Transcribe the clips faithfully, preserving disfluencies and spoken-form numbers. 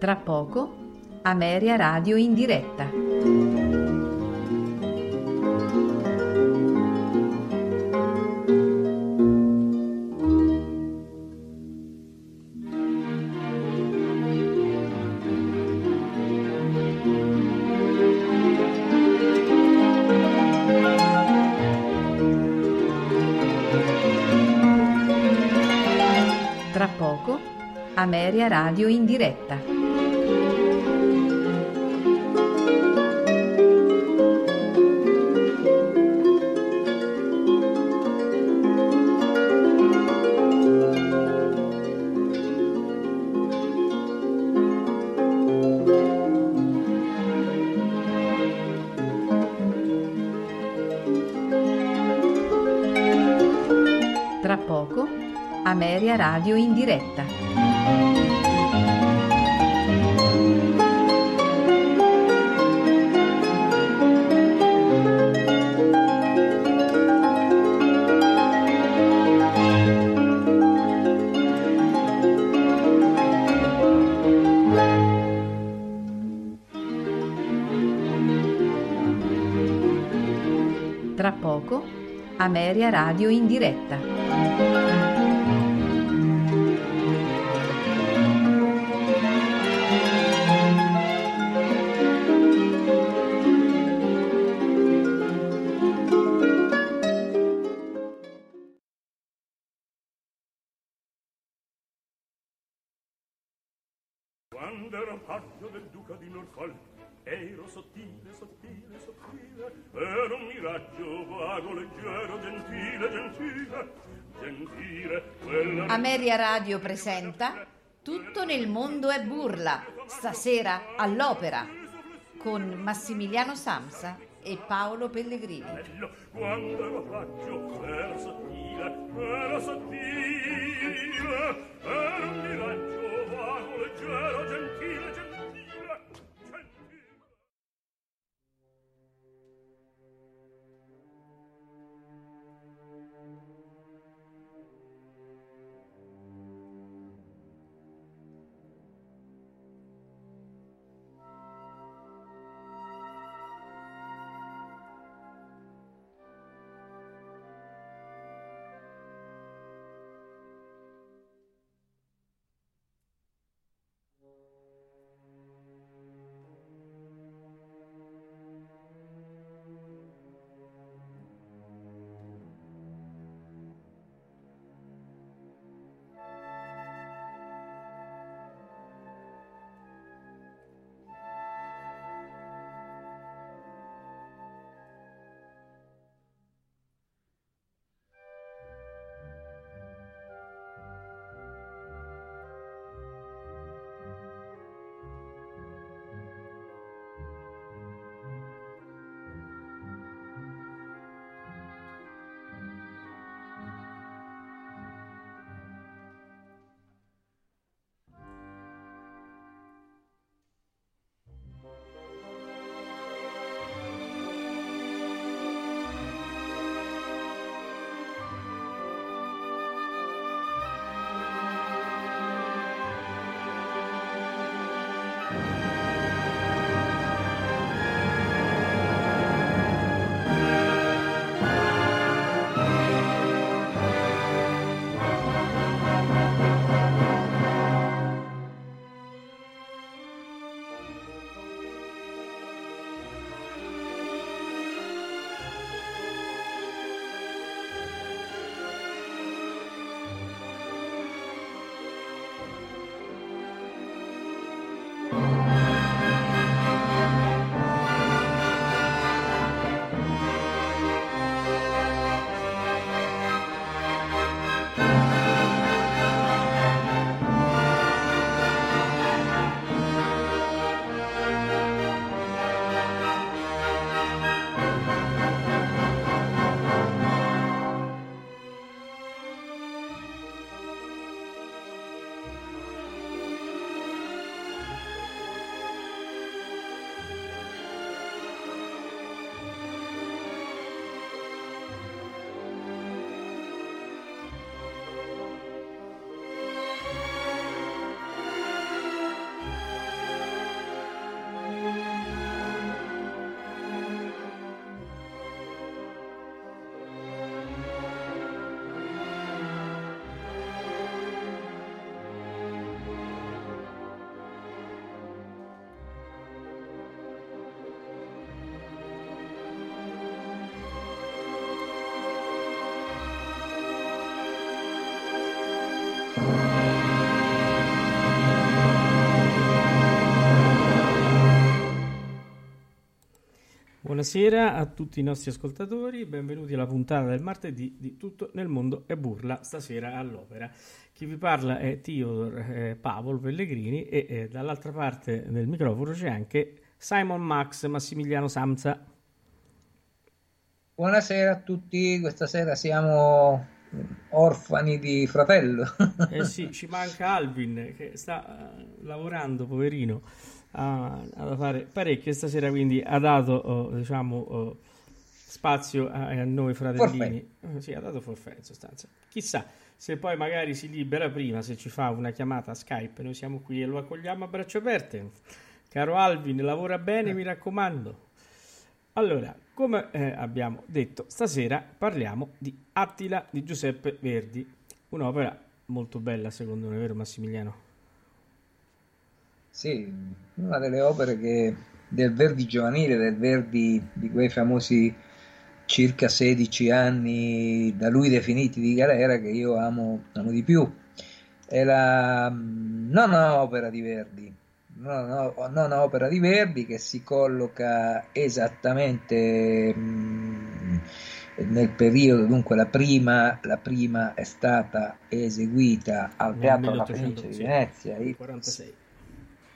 Tra poco, Ameria Radio in diretta. Ameria Radio in diretta. Tra poco, Ameria Radio in diretta. Tra poco, Ameria Radio in diretta. Quando ero faccio del duca di Norfolk, ero sottile, sottile, sottile, ero un miraggio vago, leggero, gentile, gentile, gentile. Quella... Ameria Radio presenta Tutto nel mondo è burla, stasera all'opera, con Massimiliano Samza e Paolo Pellegrini. Quando ero faccio, ero sottile, ero sottile, ero un miraggio vago, leggero, gentile, gentile. Buonasera a tutti i nostri ascoltatori, benvenuti alla puntata del martedì di Tutto nel mondo e burla, stasera all'opera. Chi vi parla è Theodore eh, Paolo Pellegrini e eh, dall'altra parte del microfono c'è anche Simon Max Massimiliano Samza. Buonasera a tutti, questa sera siamo orfani di fratello. Eh sì, ci manca Alvin che sta lavorando, poverino, a, a fare parecchio stasera, quindi ha dato oh, diciamo oh, spazio a, a noi fratellini. Eh, sì, ha dato forfè in sostanza. Chissà se poi magari si libera prima, se ci fa una chiamata Skype, noi siamo qui e lo accogliamo a braccia aperte. Caro Alvin, lavora bene, eh. mi raccomando. Allora, come eh, abbiamo detto, stasera parliamo di Attila di Giuseppe Verdi, un'opera molto bella secondo me, vero Massimiliano? Sì, una delle opere che, del Verdi giovanile, del Verdi di quei famosi circa sedici anni da lui definiti di galera, che io amo, amo di più. È la nona opera di Verdi, nona, nona opera di Verdi che si colloca esattamente mh, nel periodo, dunque la prima, la prima è stata eseguita al Teatro la Fenice di Venezia, il quarantasei.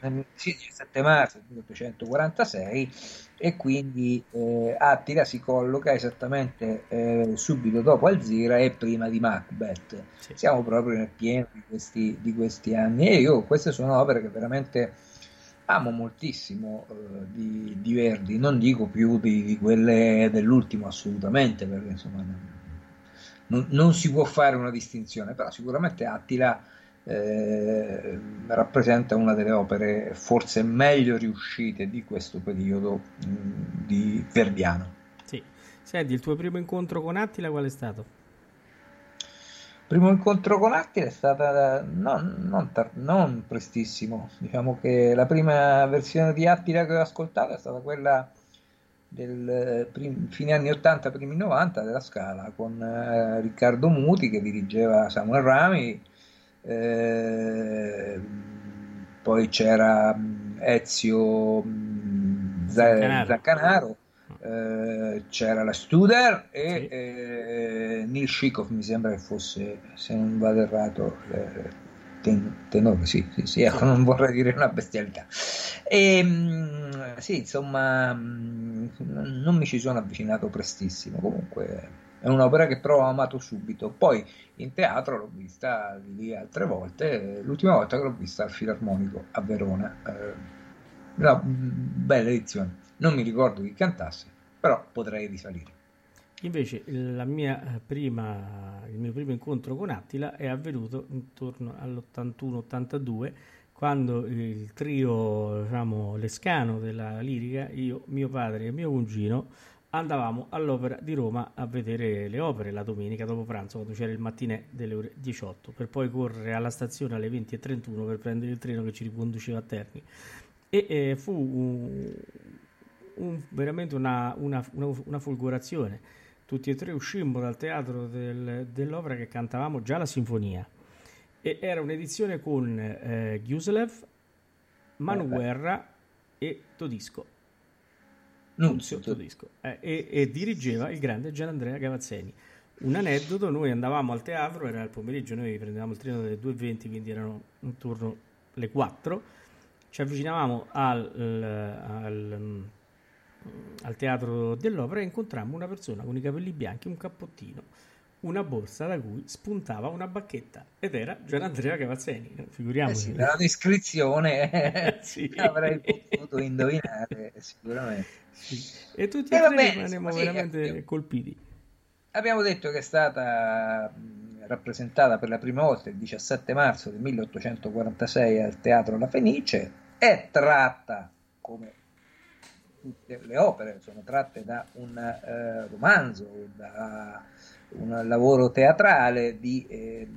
Nel sette marzo milleottocentoquarantasei, e quindi eh, Attila si colloca esattamente eh, subito dopo Alzira e prima di Macbeth. Sì. Siamo proprio nel pieno di questi, di questi anni, e io queste sono opere che veramente amo moltissimo eh, di, di Verdi, non dico più di, di quelle dell'ultimo assolutamente, perché insomma non, non si può fare una distinzione, però sicuramente Attila Eh, rappresenta una delle opere forse meglio riuscite di questo periodo mh, di Verdiano. Sì. Senti, il tuo primo incontro con Attila qual è stato? Il primo incontro con Attila è stato non, non, tar- non prestissimo, diciamo che la prima versione di Attila che ho ascoltato è stata quella del prim- fine anni ottanta, primi novanta della Scala, con eh, Riccardo Muti che dirigeva Samuel Ramey. Eh, poi c'era Ezio Zancanaro, Zancanaro eh, c'era la Studer e sì. eh, Neil Shikov mi sembra che fosse, se non vado errato, eh, ten, tenore, sì, sì, sì, ecco, non vorrei dire una bestialità e, mh, sì, insomma mh, non mi ci sono avvicinato prestissimo, comunque è un'opera che però ho amato subito. Poi in teatro l'ho vista lì altre volte, l'ultima volta che l'ho vista al Filarmonico a Verona, eh, una bella edizione, non mi ricordo chi cantasse, però potrei risalire. Invece la mia prima, il mio primo incontro con Attila è avvenuto intorno all'ottantuno ottantadue, quando il trio, diciamo, lescano della lirica, io, mio padre e mio cugino, andavamo all'Opera di Roma a vedere le opere la domenica dopo pranzo, quando c'era il mattinè delle ore diciotto, per poi correre alla stazione alle venti e trentuno per prendere il treno che ci riconduceva a Terni. E eh, fu un, un, veramente una, una, una, una folgorazione. Tutti e tre uscimmo dal teatro del, dell'opera che cantavamo già la sinfonia. E era un'edizione con eh, Giuselev, Manu Guerra e Todisco. Nunzio Todisco, eh, e, e dirigeva il grande Gianandrea Gavazzeni. Un aneddoto: noi andavamo al teatro, era il pomeriggio, noi prendevamo il treno delle due e venti, quindi erano intorno alle quattro, ci avvicinavamo al, al, al teatro dell'opera e incontrammo una persona con i capelli bianchi, un cappottino, una borsa da cui spuntava una bacchetta, ed era Gianandrea Gavazzeni, figuriamoci. Eh sì, la descrizione sì. Avrei potuto indovinare sicuramente. Sì. E tutti e tre bene, rimanemmo sì, veramente abbiamo, colpiti. Abbiamo detto che è stata rappresentata per la prima volta il diciassette marzo del milleottocentoquarantasei al Teatro La Fenice, è tratta, come tutte le opere sono tratte, da un eh, romanzo, da un lavoro teatrale di, eh,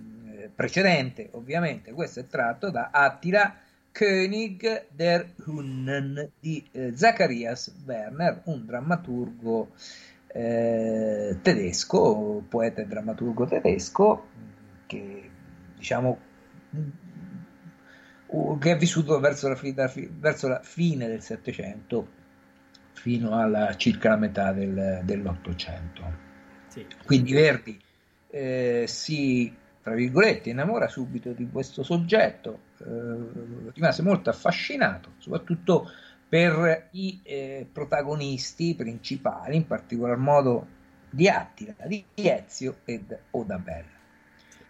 precedente, ovviamente. Questo è tratto da Attila König der Hunnen di eh, Zacharias Werner, un drammaturgo eh, tedesco, poeta e drammaturgo tedesco, che diciamo che è vissuto verso la, da, verso la fine del Settecento fino alla circa la metà del, dell'Ottocento. Sì. Quindi Verdi eh, si, tra virgolette, innamora subito di questo soggetto, eh, rimase molto affascinato, soprattutto per i eh, protagonisti principali, in particolar modo di Attila, di Ezio ed Odabella.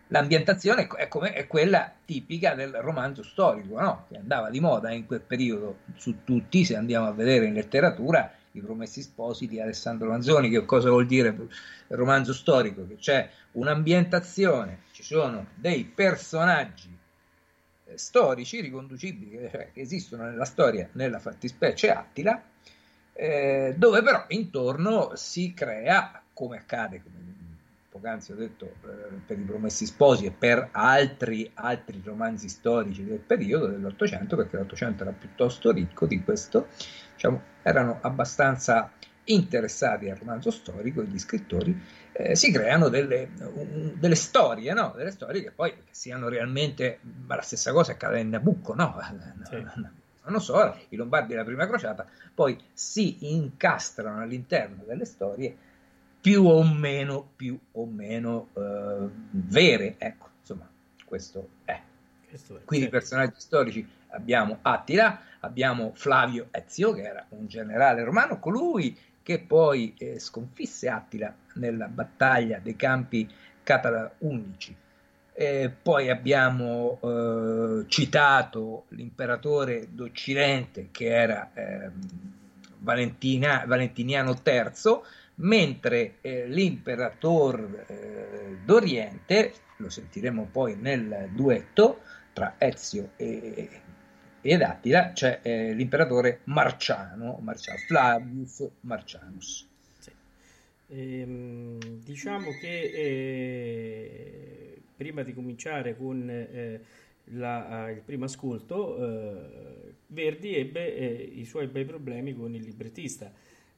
L'ambientazione è, è, come, è quella tipica del romanzo storico, no? Che andava di moda in quel periodo su tutti. Se andiamo a vedere in letteratura I Promessi Sposi di Alessandro Manzoni, che cosa vuol dire romanzo storico? Che c'è un'ambientazione, ci sono dei personaggi eh, storici riconducibili, cioè, che esistono nella storia, nella fattispecie Attila, eh, dove però intorno si crea, come accade, come poc'anzi ho detto, per I Promessi Sposi e per altri, altri romanzi storici del periodo dell'Ottocento, perché l'Ottocento era piuttosto ricco di questo, diciamo, erano abbastanza interessati al romanzo storico e gli scrittori eh, si creano delle, um, delle storie, no? Delle storie che poi siano realmente, ma la stessa cosa accade in Nabucco, no? Sì. Non so, i Lombardi della Prima Crociata poi si incastrano all'interno delle storie più o meno, più o meno eh, vere, ecco, insomma, questo è. Questo è Quindi certo. Personaggi storici abbiamo Attila, abbiamo Flavio Ezio, che era un generale romano, colui che poi eh, sconfisse Attila nella battaglia dei campi Catalanici. E poi abbiamo eh, citato l'imperatore d'Occidente, che era eh, Valentina, Valentiniano terzo, mentre eh, l'imperatore eh, d'Oriente, lo sentiremo poi nel duetto tra Ezio e, ed Attila, c'è cioè, eh, l'imperatore Marciano, Marciano, Flavius Marcianus. Sì. Ehm, diciamo che eh, prima di cominciare con eh, la, il primo ascolto, eh, Verdi ebbe eh, i suoi bei problemi con il librettista,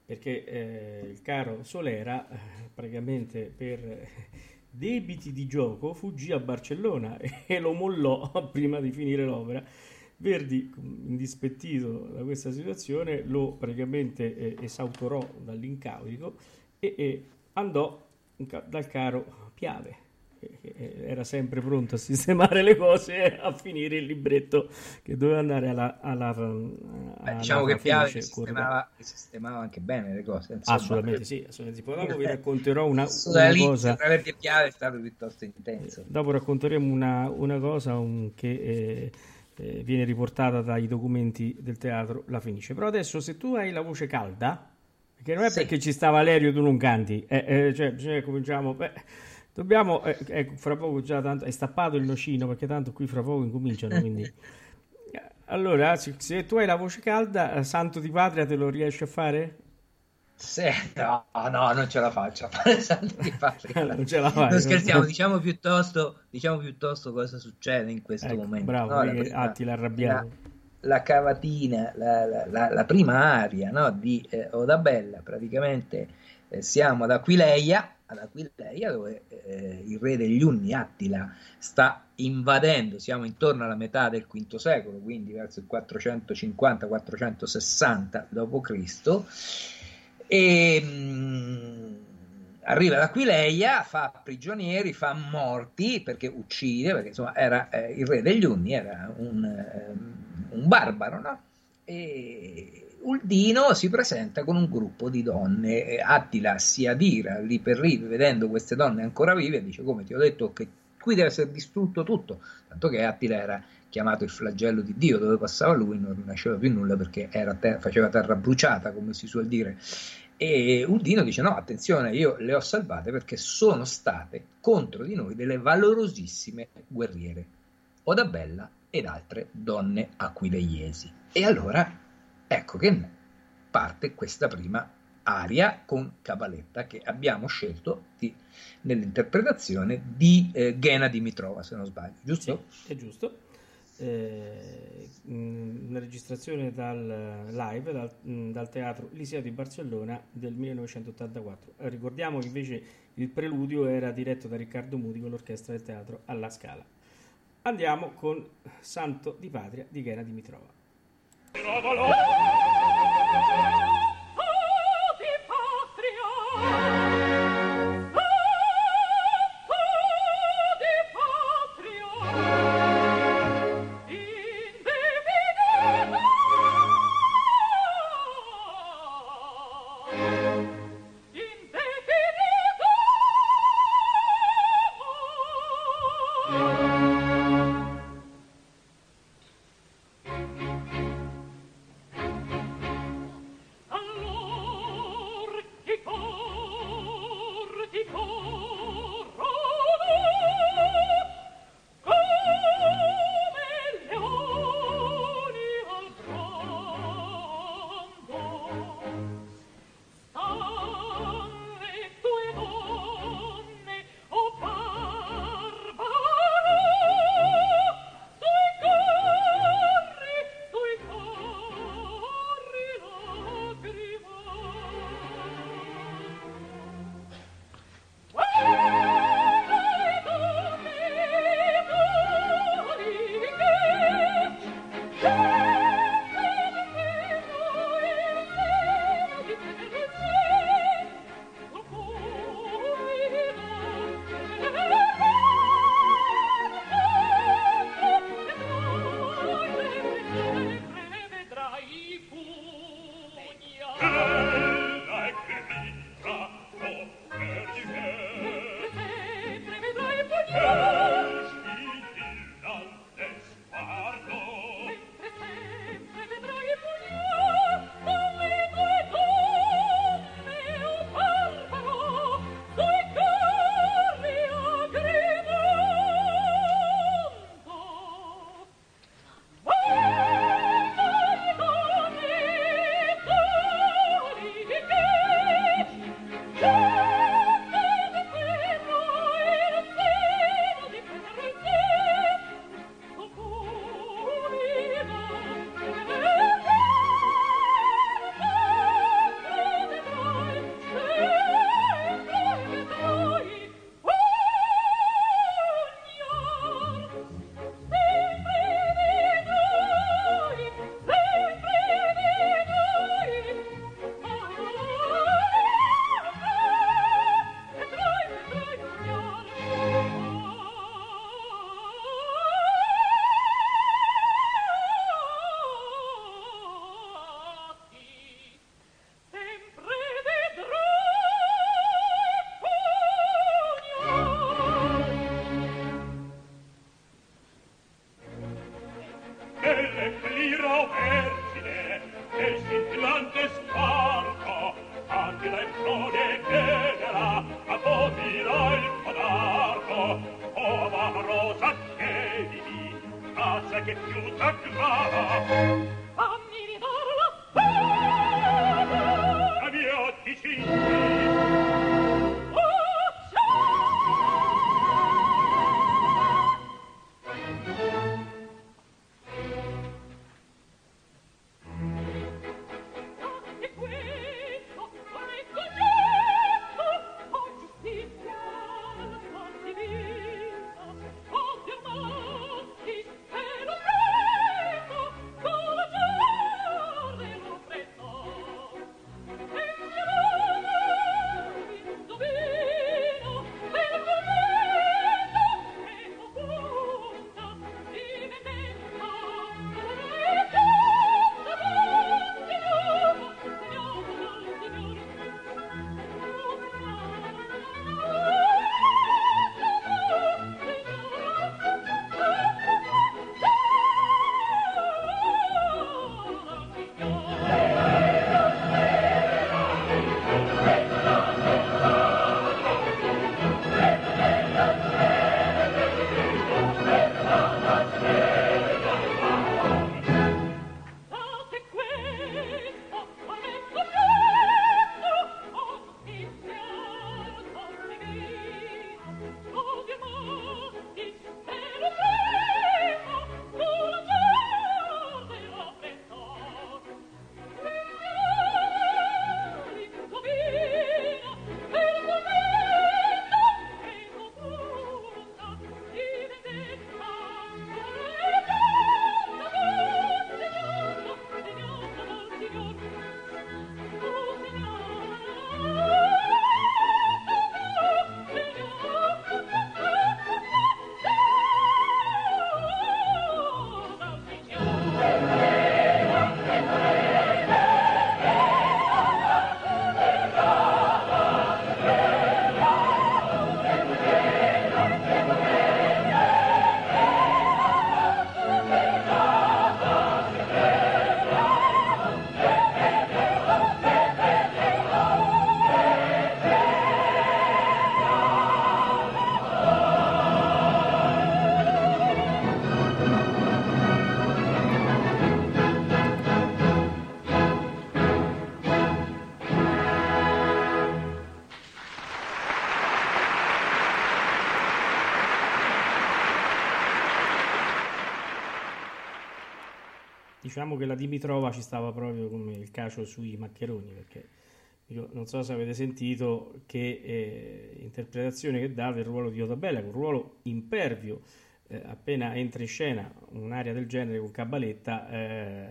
perché eh, il caro Solera, praticamente per debiti di gioco, fuggì a Barcellona e lo mollò prima di finire l'opera. Verdi, indispettito da questa situazione, lo praticamente eh, esautorò dall'incarico e eh, andò dal caro Piave, che era sempre pronto a sistemare le cose e a finire il libretto che doveva andare alla, alla, alla Beh, diciamo alla che Piave sistemava, sistemava anche bene le cose, insomma. assolutamente sì assolutamente. Poi dopo vi racconterò una, una cosa di Piave, è stato piuttosto intenso. Dopo racconteremo una, una cosa un, che eh, eh, viene riportata dai documenti del teatro La Fenice. Però adesso, se tu hai la voce calda, perché non è sì. perché ci sta Valerio tu non canti, eh, eh, cioè, cioè cominciamo beh, dobbiamo, eh, ecco, fra poco già tanto è stappato il nocino, perché tanto qui fra poco incominciano, quindi allora se, se tu hai la voce calda, Santo di Patria te lo riesci a fare? Se, no, no, non ce la faccio a fare Santo di Patria. non ce la fai, non scherziamo, non... diciamo piuttosto diciamo piuttosto cosa succede in questo ecco, momento. Bravo, no, la prima, Attila arrabbiato. La, la cavatina, la, la, la, la prima aria, no, di eh, Odabella, praticamente eh, siamo ad Aquileia, ad Aquileia dove eh, il re degli Unni, Attila, sta invadendo. Siamo intorno alla metà del quinto secolo, quindi verso il quattrocentocinquanta quattrocentosessanta dopo Cristo, e mh, arriva ad Aquileia, fa prigionieri, fa morti, perché uccide, perché insomma era eh, il re degli Unni, era un, eh, un barbaro, no? E Uldino si presenta con un gruppo di donne. Attila si adira lì per lì vedendo queste donne ancora vive e dice: come ti ho detto che qui deve essere distrutto tutto, tanto che Attila era chiamato il flagello di Dio, dove passava lui non nasceva più nulla, perché era ter- faceva terra bruciata, come si suol dire. E Uldino dice: no, attenzione, io le ho salvate perché sono state contro di noi delle valorosissime guerriere, Odabella ed altre donne aquileiesi. E allora ecco che parte questa prima aria con cavaletta, che abbiamo scelto di, nell'interpretazione di eh, Ghena Dimitrova, se non sbaglio, giusto? Sì, è giusto. Eh, una registrazione dal live dal, dal Teatro Liceo di Barcellona del millenovecentottantaquattro. Ricordiamo che invece il preludio era diretto da Riccardo Muti con l'orchestra del teatro alla Scala. Andiamo con Santo di Patria di Ghena Dimitrova. Oh, diciamo che la Dimitrova ci stava proprio come il cacio sui maccheroni, perché io non so se avete sentito che eh, interpretazione che dà del ruolo di Otabella, un ruolo impervio. Eh, appena entra in scena un'area del genere con Cabaletta, eh,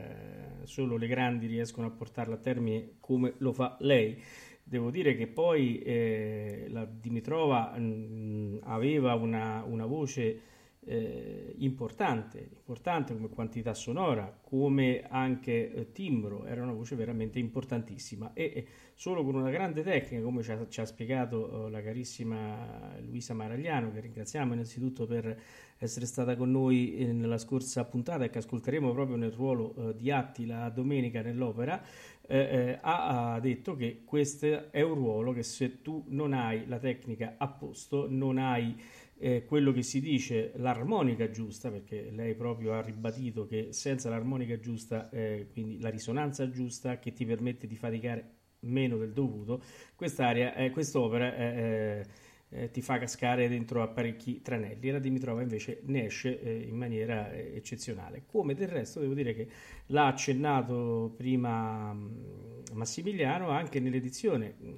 solo le grandi riescono a portarla a termine come lo fa lei. Devo dire che poi eh, la Dimitrova mh, aveva una, una voce eh, importante, importante come quantità sonora, come anche eh, timbro, era una voce veramente importantissima e eh, solo con una grande tecnica, come ci ha, ci ha spiegato eh, la carissima Luisa Maragliano, che ringraziamo innanzitutto per essere stata con noi eh, nella scorsa puntata e che ascolteremo proprio nel ruolo eh, di Attila domenica nell'opera. Eh, eh, ha, ha detto che questo è un ruolo che se tu non hai la tecnica a posto, non hai eh, quello che si dice l'armonica giusta, perché lei proprio ha ribadito che senza l'armonica giusta, eh, quindi la risonanza giusta che ti permette di faticare meno del dovuto, quest'area, eh, quest'opera eh, eh, ti fa cascare dentro a parecchi tranelli. E la Dimitrova invece ne esce eh, in maniera eh, eccezionale, come del resto devo dire che l'ha accennato prima mh, Massimiliano anche nell'edizione mh,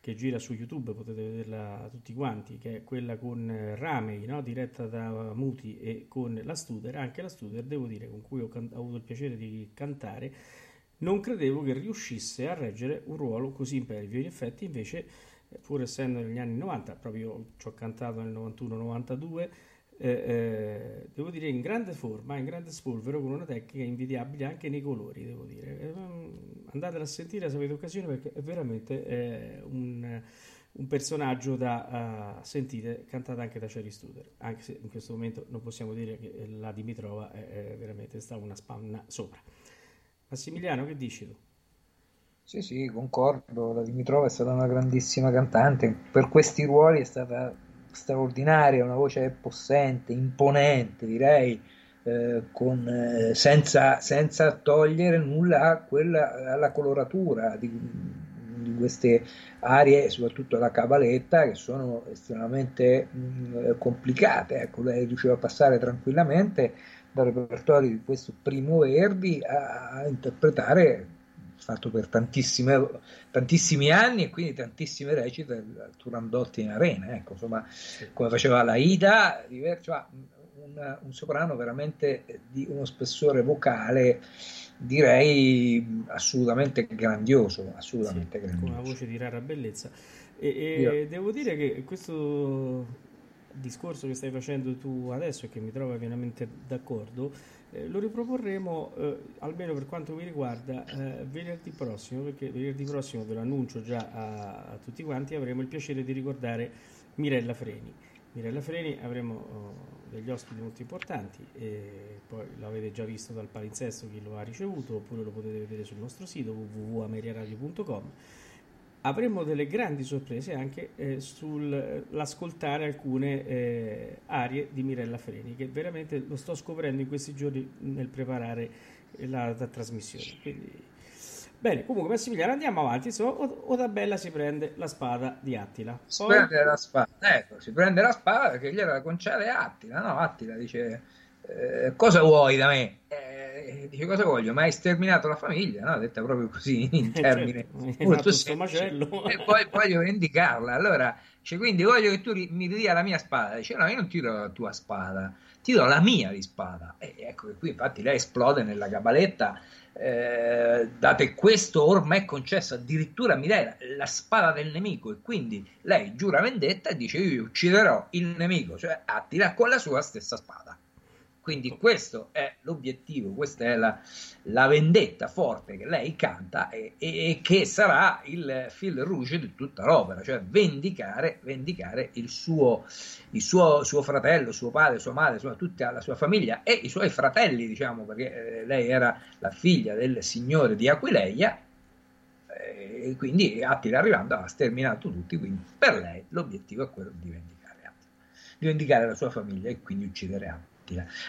che gira su YouTube, potete vederla tutti quanti, che è quella con Ramey, no? Diretta da Muti e con la Studer. Anche la Studer, devo dire, con cui ho, can- ho avuto il piacere di cantare, non credevo che riuscisse a reggere un ruolo così impervio. In effetti invece, pur essendo negli anni novanta, proprio ci ho cantato nel novantuno novantadue, eh, eh, devo dire in grande forma, in grande spolvero, con una tecnica invidiabile anche nei colori, devo dire. Eh, andatela a sentire se avete occasione, perché è veramente eh, un, un personaggio da uh, sentire, cantata anche da Cheryl Studer, anche se in questo momento non possiamo dire che la Dimitrova è, è veramente sta una spanna sopra. Massimiliano, che dici tu? Sì, sì, concordo, la Dimitrova è stata una grandissima cantante, per questi ruoli è stata straordinaria, una voce possente, imponente, direi, eh, con, eh, senza, senza togliere nulla a quella, alla coloratura di, di queste arie, soprattutto alla cabaletta, che sono estremamente mh, complicate. Ecco, lei riusciva a passare tranquillamente dal repertorio di questo Primo Verdi a, a interpretare, fatto per tantissime, tantissimi anni e quindi tantissime recite al Turandotti in arena, ecco, insomma, come faceva la Ida, cioè un, un soprano veramente di uno spessore vocale, direi assolutamente grandioso, assolutamente sì, grandioso, con una voce di rara bellezza. E, e devo dire che questo discorso che stai facendo tu adesso e che mi trovo pienamente d'accordo, Eh, lo riproporremo, eh, almeno per quanto mi riguarda, eh, venerdì prossimo, perché venerdì prossimo, ve lo annuncio già a, a tutti quanti, avremo il piacere di ricordare Mirella Freni. Mirella Freni, avremo oh, degli ospiti molto importanti, e poi l'avete già visto dal palinsesto chi lo ha ricevuto, oppure lo potete vedere sul nostro sito w w w punto ameria radio punto com. Avremo delle grandi sorprese anche eh, sull'ascoltare alcune eh, arie di Mirella Freni, che veramente lo sto scoprendo in questi giorni nel preparare la, la trasmissione. Quindi, bene, comunque Massimiliano, andiamo avanti. So, Otabella si prende la spada di Attila. Poi... Si prende la spada, ecco, si prende la spada perché gliela concede Attila, no? Attila dice, eh, cosa vuoi da me? Eh, dice, cosa voglio? Ma hai sterminato la famiglia, no? Detta proprio così in termini, certo, molto semplici, e poi voglio vendicarla. Allora dice, quindi voglio che tu ri- mi dia la mia spada. Dice, no, io non tiro la tua spada, tiro la mia di spada. E ecco che qui infatti lei esplode nella cabaletta, eh, date questo ormai è concesso, addirittura mi dai la, la spada del nemico, e quindi lei giura vendetta e dice, io ucciderò il nemico, cioè Attila, con la sua stessa spada. Quindi questo è l'obiettivo, questa è la, la vendetta forte che lei canta e, e, e che sarà il fil rouge di tutta l'opera, cioè vendicare, vendicare il, suo, il suo, suo fratello, suo padre, sua madre, insomma tutta la sua famiglia e i suoi fratelli, diciamo, perché lei era la figlia del signore di Aquileia, e quindi Attila arrivando ha sterminato tutti, quindi per lei l'obiettivo è quello di vendicare Attila, di vendicare la sua famiglia e quindi uccidere Attila.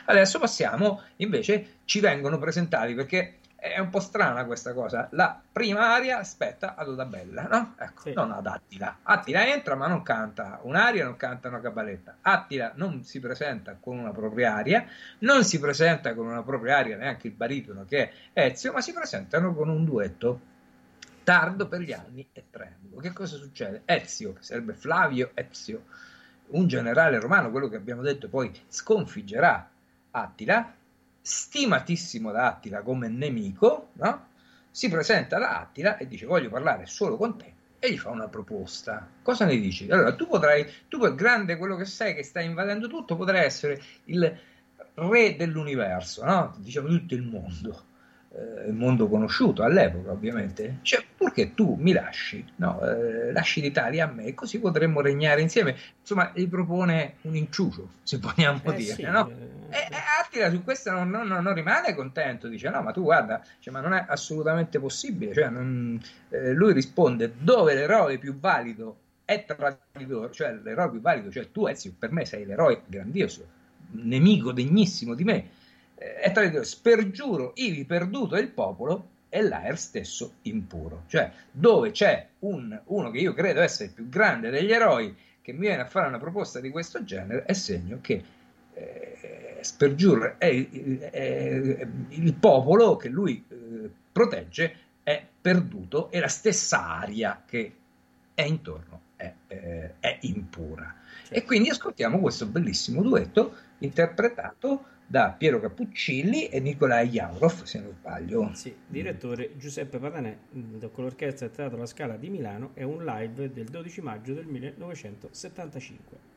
Adesso passiamo, invece ci vengono presentati, perché è un po' strana questa cosa. La prima aria spetta ad Odabella, no? Ecco, sì. Non ad Attila. Attila entra ma non canta un'aria, non canta una cabaletta. Attila non si presenta con una propria aria, non si presenta con una propria aria neanche il baritono che è Ezio, ma si presentano con un duetto. Tardo per gli anni e tremulo. Che cosa succede? Ezio, che sarebbe Flavio Ezio, un generale romano, quello che abbiamo detto poi sconfiggerà Attila, stimatissimo da Attila come nemico, no? Si presenta da Attila e dice: voglio parlare solo con te, e gli fa una proposta. Cosa ne dici? Allora tu potrai, tu quel grande, quello che sei, che sta invadendo tutto, potrai essere il re dell'universo, no? Diciamo tutto il mondo, eh, il mondo conosciuto all'epoca ovviamente, cioè purché tu mi lasci, no? Eh, lasci l'Italia a me, così potremmo regnare insieme. Insomma, gli propone un inciucio, se vogliamo eh dire, sì, no? Eh, eh, Attila su questo non, non, non rimane contento, dice: no, ma tu guarda, cioè, ma non è assolutamente possibile, cioè, non, eh, lui risponde: dove l'eroe più valido è traditore, cioè l'eroe più valido, cioè tu Ezio, per me sei l'eroe grandioso, nemico degnissimo di me, eh, è traditore, spergiuro ivi perduto il popolo e l'aer stesso impuro. Cioè dove c'è un, uno che io credo essere il più grande degli eroi che mi viene a fare una proposta di questo genere, è segno che eh, spergiura è, è, è il popolo che lui eh, protegge è perduto, e la stessa aria che è intorno è, eh, è impura. Certo. E quindi ascoltiamo questo bellissimo duetto interpretato da Piero Cappuccilli e Nicolai Jaurov, se non sbaglio. Sì, direttore Giuseppe Patanè, con l'orchestra del Teatro La Scala di Milano, è un live del dodici maggio del millenovecentosettantacinque.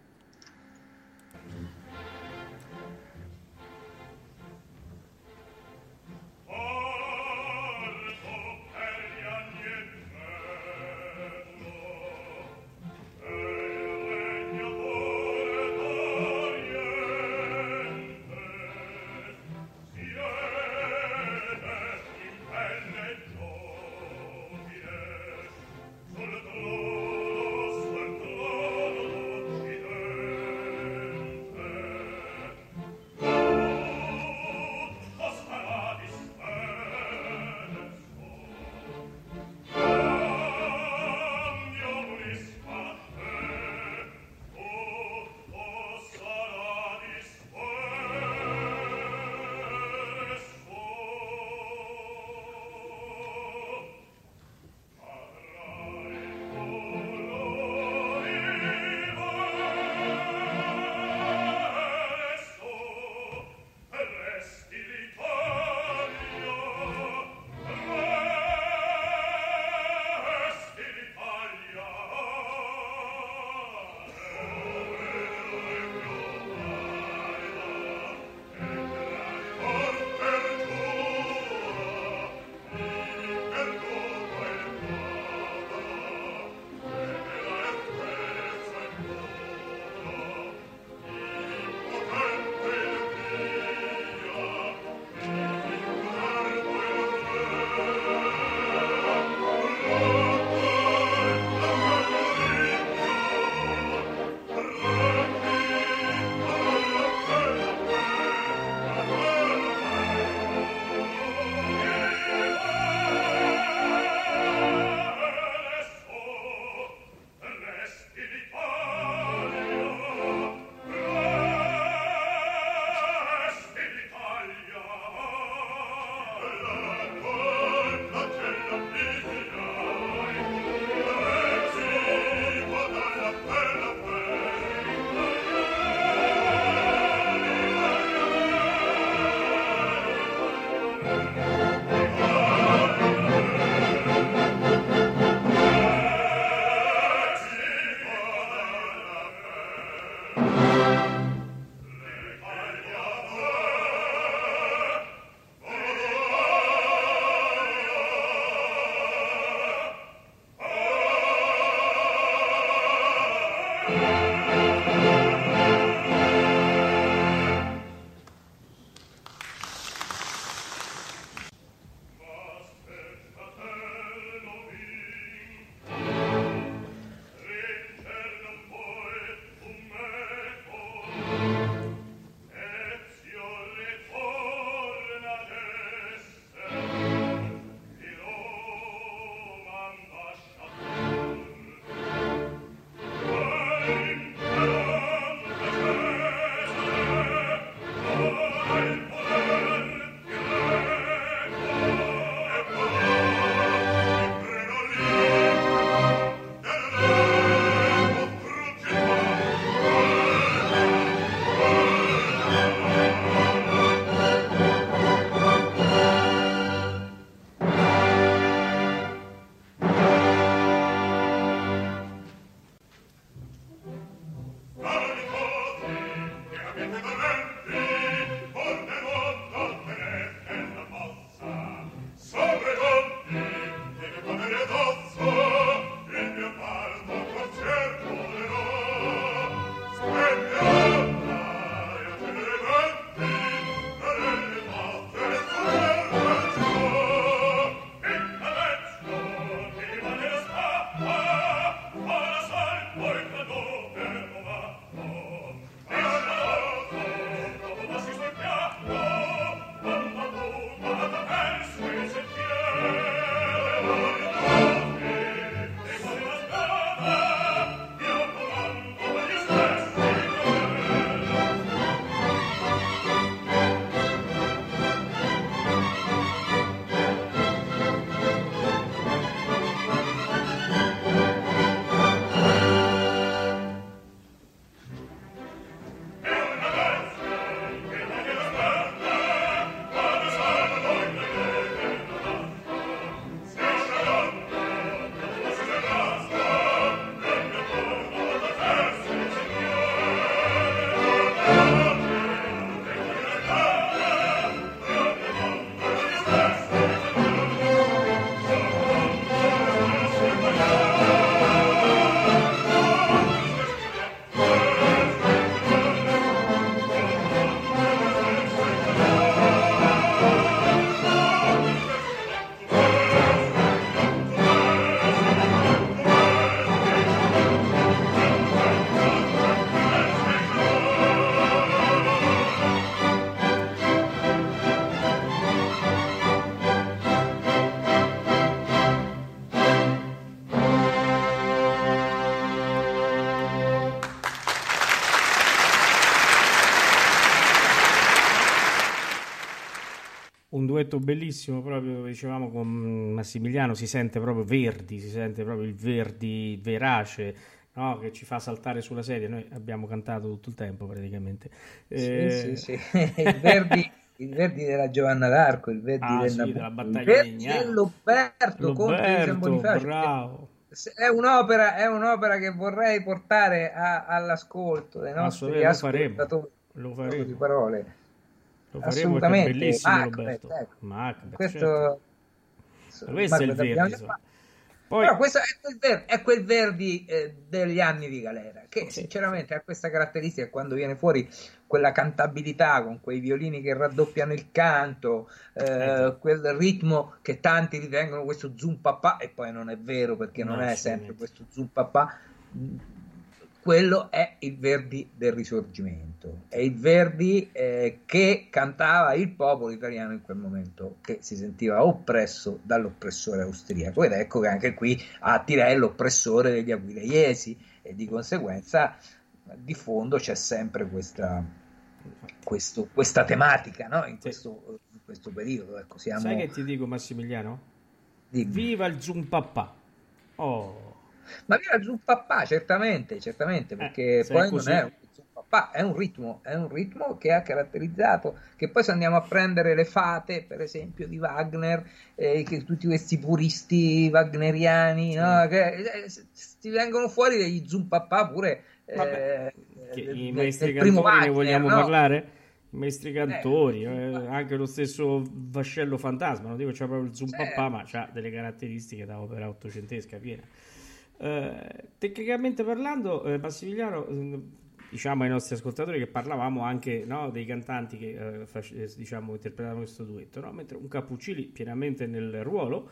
un duetto bellissimo, proprio come dicevamo con Massimiliano, si sente proprio Verdi, si sente proprio il Verdi verace, no? Che ci fa saltare sulla sedia. Noi abbiamo cantato tutto il tempo praticamente. Sì, eh... sì, sì. Il Verdi, il Verdi della Giovanna d'Arco, il Verdi ah, del sì, Nabucco, della Battaglia di Legnano. Lombardo, bravo. È un'opera, è un'opera che vorrei portare a, all'ascolto dei nostri ascoltatori. Lo faremo. Di parole. Lo faremo perché è bellissimo, Macbeth, Roberto. Ecco. Macbeth, questo, certo. Questo Macbeth, è il Verdi. Poi... Però questo è quel Verdi, è quel Verdi eh, degli anni di galera, che sì, sinceramente sì. ha questa caratteristica, quando viene fuori quella cantabilità con quei violini che raddoppiano il canto, eh, esatto. quel ritmo che tanti ritengono questo zoom papà, e poi non è vero perché non, non è sempre questo zoom papà. Quello è il Verdi del Risorgimento, è il Verdi eh, che cantava il popolo italiano in quel momento, che si sentiva oppresso dall'oppressore austriaco, ed ecco che anche qui Attila è l'oppressore degli aquileiesi, e di conseguenza di fondo c'è sempre questa, questo, questa tematica, no? in, questo, in questo periodo. Ecco, siamo... Sai che ti dico, Massimiliano? Dimmi. Viva il Zumpappà! Oh! Ma viva il zumpapà, certamente, certamente, perché eh, poi non è un zumpapà, è un ritmo, è un ritmo che ha caratterizzato, che poi se andiamo a prendere le fate, per esempio, di Wagner, eh, che tutti questi puristi wagneriani, no, che eh, ti vengono fuori degli zumpapà pure eh, Vabbè, che del, i maestri cantori Wagner, ne vogliamo no? parlare? I maestri cantori, eh, eh, anche lo stesso Vascello Fantasma, non dico c'è proprio il zumpapà, eh. ma c'ha delle caratteristiche da opera ottocentesca piena. Eh, tecnicamente parlando, eh, Massimiliano, eh, diciamo ai nostri ascoltatori che parlavamo anche no, dei cantanti che eh, fac- eh, diciamo, interpretavano questo duetto, no? Mentre un Cappuccilli pienamente nel ruolo,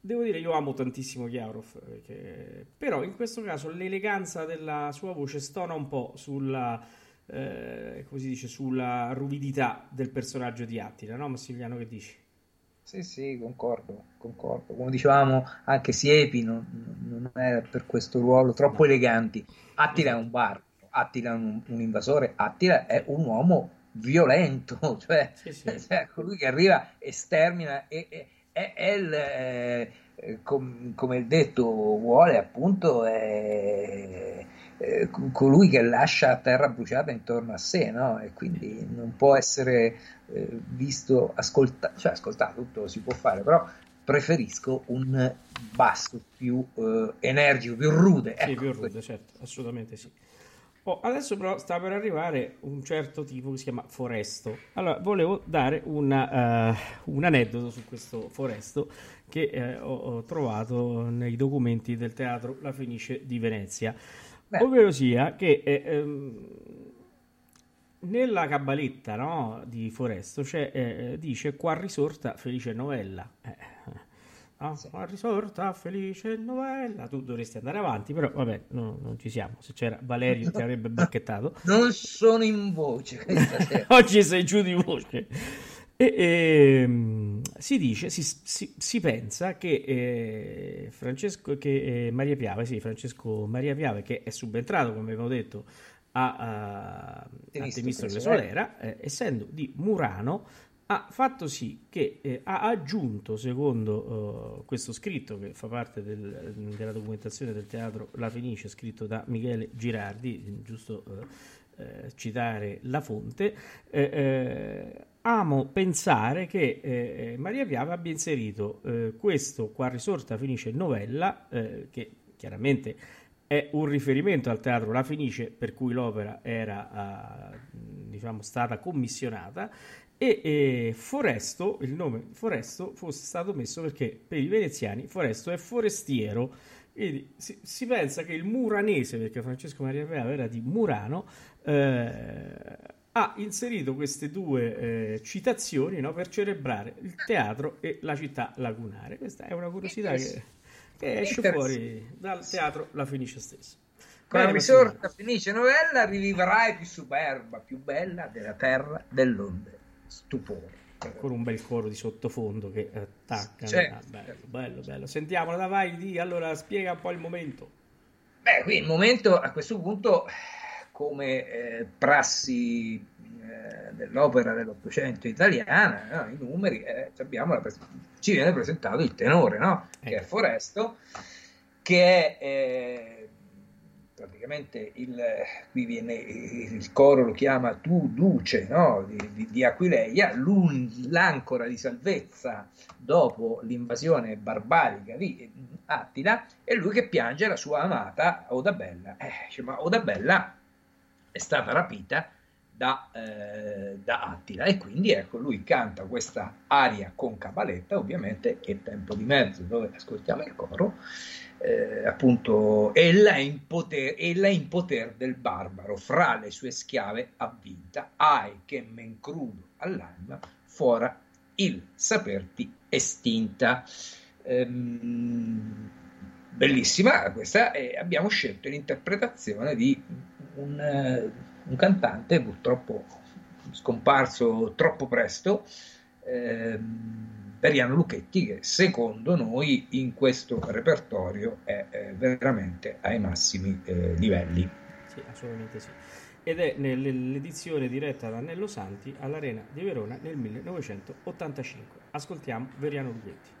devo dire io amo tantissimo Chiaroff, perché... però in questo caso l'eleganza della sua voce stona un po' sulla, eh, come si dice, sulla ruvidità del personaggio di Attila, no Massimiliano, che dici? Sì, sì, concordo, concordo. Come dicevamo, anche Siepi non, non è per questo ruolo troppo eleganti. Attila è un barbaro, Attila è un, un invasore, Attila è un uomo violento, cioè, sì, sì. cioè colui che arriva e stermina, e, e, e, è il, eh, com, come il detto vuole, appunto, è, è colui che lascia terra bruciata intorno a sé, no? E quindi non può essere... visto, ascoltato, cioè ascoltato, tutto si può fare, però preferisco un basso più eh, energico, più rude. Ecco. Sì, più rude, certo, assolutamente sì. Oh, adesso però sta per arrivare un certo tipo che si chiama Foresto. Allora, volevo dare una, uh, un aneddoto su questo Foresto che eh, ho, ho trovato nei documenti del Teatro La Fenice di Venezia. Beh. Ovvero sia che... Eh, ehm, nella cabaletta no, di Foresto cioè, eh, dice qua risorta felice novella, eh, no? Qua risorta felice novella, tu dovresti andare avanti, però vabbè, no, non ci siamo, se c'era Valerio ti avrebbe bacchettato. Non sono in voce questa sera. Oggi sei giù di voce. E, e, si dice, si, si, si pensa che, eh, Francesco, che eh, Maria Piave, sì, Francesco Maria Piave, che è subentrato, come avevo detto, a, a Temistocle Solera, eh, essendo di Murano, ha fatto sì che eh, ha aggiunto, secondo eh, questo scritto che fa parte del, della documentazione del Teatro La Fenice, scritto da Michele Girardi, giusto eh, eh, citare la fonte, eh, eh, amo pensare che eh, Maria Piave abbia inserito eh, questo qua risorta finisce novella, eh, che chiaramente è un riferimento al Teatro La Fenice, per cui l'opera era uh, diciamo stata commissionata, e, e Foresto, il nome Foresto fosse stato messo perché per i veneziani Foresto è forestiero, quindi si, si pensa che il muranese, perché Francesco Maria Piave era di Murano, eh, ha inserito queste due eh, citazioni, no, per celebrare il teatro e la città lagunare. Questa è una curiosità che... che esce fuori dal Teatro La Fenice stessa. Con la risorta Fenice novella riviverai più superba, più bella della terra dell'onde stupore. Ancora un bel coro di sottofondo che attacca. Certo. Ah, bello, bello, bello. Sentiamola, da vai di, allora spiega un po' il momento. Beh, qui il momento a questo punto, come eh, prassi eh, dell'opera dell'Ottocento italiana, no? I numeri, eh, abbiamo la pres- ci viene presentato il tenore, no? Che è Foresto, che è eh, praticamente il, qui viene, il coro lo chiama Tu Duce, no? di, di, di Aquileia, l'ancora di salvezza dopo l'invasione barbarica di Attila, e lui che piange la sua amata Odabella. Eh, cioè, ma Odabella è stata rapita da, eh, da Attila, e quindi ecco, lui canta questa aria con cabaletta, ovviamente, e Tempo di mezzo, dove ascoltiamo il coro, eh, appunto, ella in poter, ella in poter del barbaro, fra le sue schiave avvinta, ahi che men crudo all'anima, fora il saperti estinta. Ehm, bellissima questa, e abbiamo scelto l'interpretazione di Un, un cantante purtroppo scomparso troppo presto, eh, Veriano Luchetti, che secondo noi in questo repertorio è, è veramente ai massimi eh, livelli. Sì, assolutamente sì. Ed è nell'edizione diretta da Nello Santi all'Arena di Verona nel millenovecentottantacinque. Ascoltiamo Veriano Luchetti.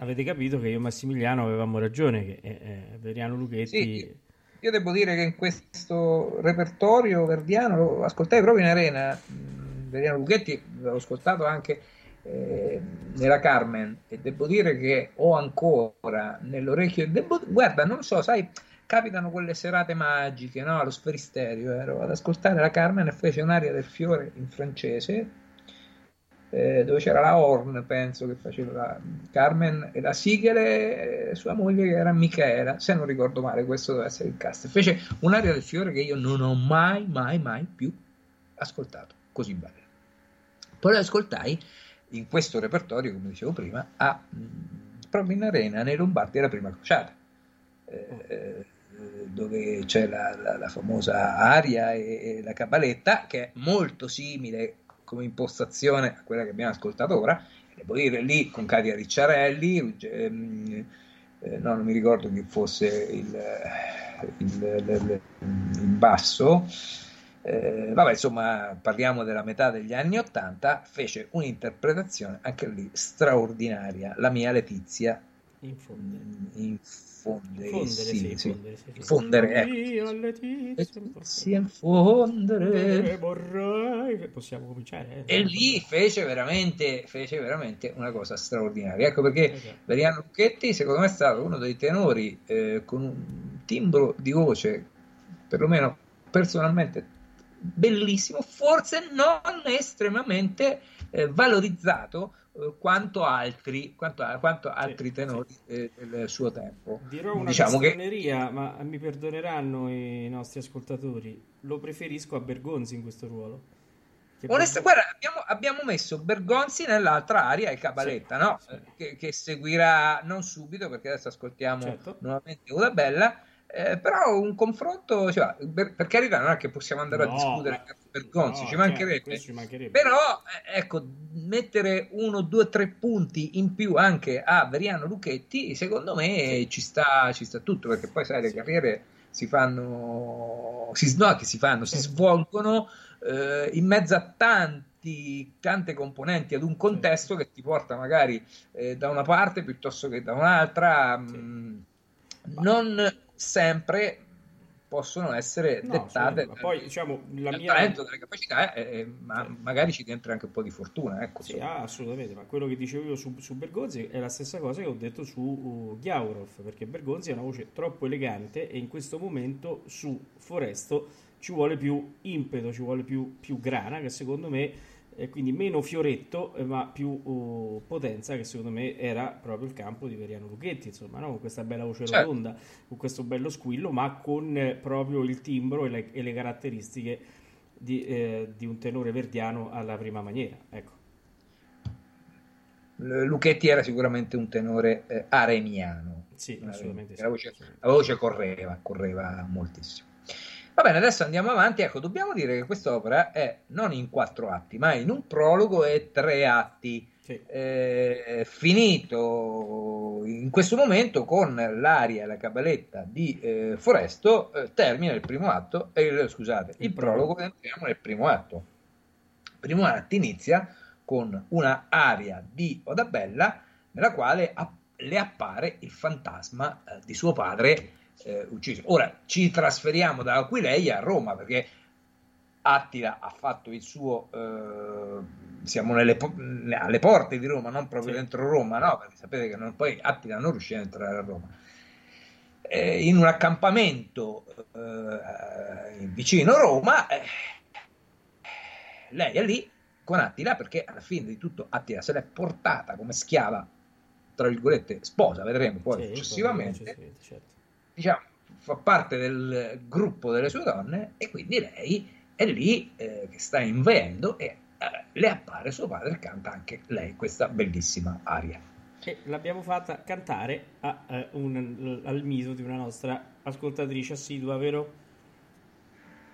Avete capito che io e Massimiliano avevamo ragione, che eh, Veriano Luchetti... Sì, io devo dire che in questo repertorio Verdiano lo ascoltai proprio in arena. Veriano Luchetti l'ho ascoltato anche eh, nella Carmen, e devo dire che ho ancora nell'orecchio... Devo, guarda, non so, sai, capitano quelle serate magiche, no? Allo Sferisterio eh, ero ad ascoltare la Carmen e fece un'aria del fiore in francese, dove c'era la Horn, penso che faceva la Carmen, e la Sigele, sua moglie, che era Michela, se non ricordo male, questo doveva essere il cast. Fece un'aria del fiore che io non ho mai, mai, mai più ascoltato così bene. Poi la ascoltai in questo repertorio, come dicevo prima, a, proprio in arena nei Lombardi della Prima Crociata, eh, dove c'è la, la, la famosa aria e, e la cabaletta, che è molto simile come impostazione a quella che abbiamo ascoltato ora. Devo dire, lì con Katia Ricciarelli, ehm, eh, no, non mi ricordo chi fosse il, il, il, il basso, eh, vabbè, insomma, parliamo della metà degli anni Ottanta. Fece un'interpretazione anche lì straordinaria, la mia Letizia in fondo, in Fondere, sì, sì, fondere, si infondere. Vorrei, possiamo cominciare. Eh? E lì fece veramente, fece veramente una cosa straordinaria. Ecco perché esatto. Veriano Luchetti, secondo me, è stato uno dei tenori eh, con un timbro di voce, perlomeno personalmente, bellissimo, forse non estremamente eh, valorizzato quanto altri, quanto, quanto altri sì, tenori sì. Eh, del suo tempo. Dirò una diciamo che... ma mi perdoneranno i nostri ascoltatori, lo preferisco a Bergonzi in questo ruolo. Onesta, guarda, abbiamo, abbiamo messo Bergonzi nell'altra area e Cabaletta, sì, no? Sì. Che, che seguirà non subito, perché adesso ascoltiamo certo. nuovamente Udabella. Eh, però un confronto, cioè, per, per carità, non è che possiamo andare no, a discutere ma, Bergonzi, no, ci, mancherebbe. ci mancherebbe, però eh, ecco, mettere uno, due, tre punti in più anche a Veriano Luchetti, secondo me sì. ci sta ci sta tutto, perché poi sai, le sì. carriere si fanno si, no, che si fanno, si svolgono eh, in mezzo a tanti tante componenti, ad un contesto sì. che ti porta magari eh, da una parte piuttosto che da un'altra, sì. mh, non sempre possono essere no, dettate ma poi diciamo la dal mia... talento, delle capacità eh, eh, ma eh. magari ci entra anche un po' di fortuna, ecco, sì, ah, assolutamente. Ma quello che dicevo io su, su Bergonzi è la stessa cosa che ho detto su uh, Ghiaurov, perché Bergonzi è una voce troppo elegante e in questo momento su Foresto ci vuole più impeto, ci vuole più, più grana, che secondo me eh, quindi meno fioretto eh, ma più uh, potenza, che secondo me era proprio il campo di Veriano Luchetti, insomma, no? Con questa bella voce certo. rotonda, con questo bello squillo, ma con eh, proprio il timbro e le, e le caratteristiche di, eh, di un tenore verdiano alla prima maniera, ecco. Luchetti era sicuramente un tenore eh, areniano, sì, assolutamente, la voce, sì. la voce correva correva moltissimo. Va bene, adesso andiamo avanti. Ecco, dobbiamo dire che quest'opera è non in quattro atti, ma in un prologo e tre atti. sì. eh, finito in questo momento con l'aria, la cabaletta di eh, Foresto, eh, termina il primo atto, eh, scusate, il, il prologo entriamo nel primo atto. Il primo atto inizia con una aria di Odabella nella quale app- le appare il fantasma eh, di suo padre eh, ucciso. Ora ci trasferiamo da Aquileia a Roma, perché Attila ha fatto il suo eh, siamo nelle po- alle porte di Roma, non proprio sì. dentro Roma, no, perché sapete che non, poi Attila non riuscì a entrare a Roma, eh, in un accampamento eh, vicino Roma, eh, lei è lì con Attila, perché alla fine di tutto Attila se l'è portata come schiava, tra virgolette sposa, vedremo poi sì, successivamente, poi certo. diciamo fa parte del gruppo delle sue donne, e quindi lei è lì eh, che sta inveendo, e eh, le appare suo padre e canta anche lei questa bellissima aria. E l'abbiamo fatta cantare a, a un, al miso di una nostra ascoltatrice assidua, vero?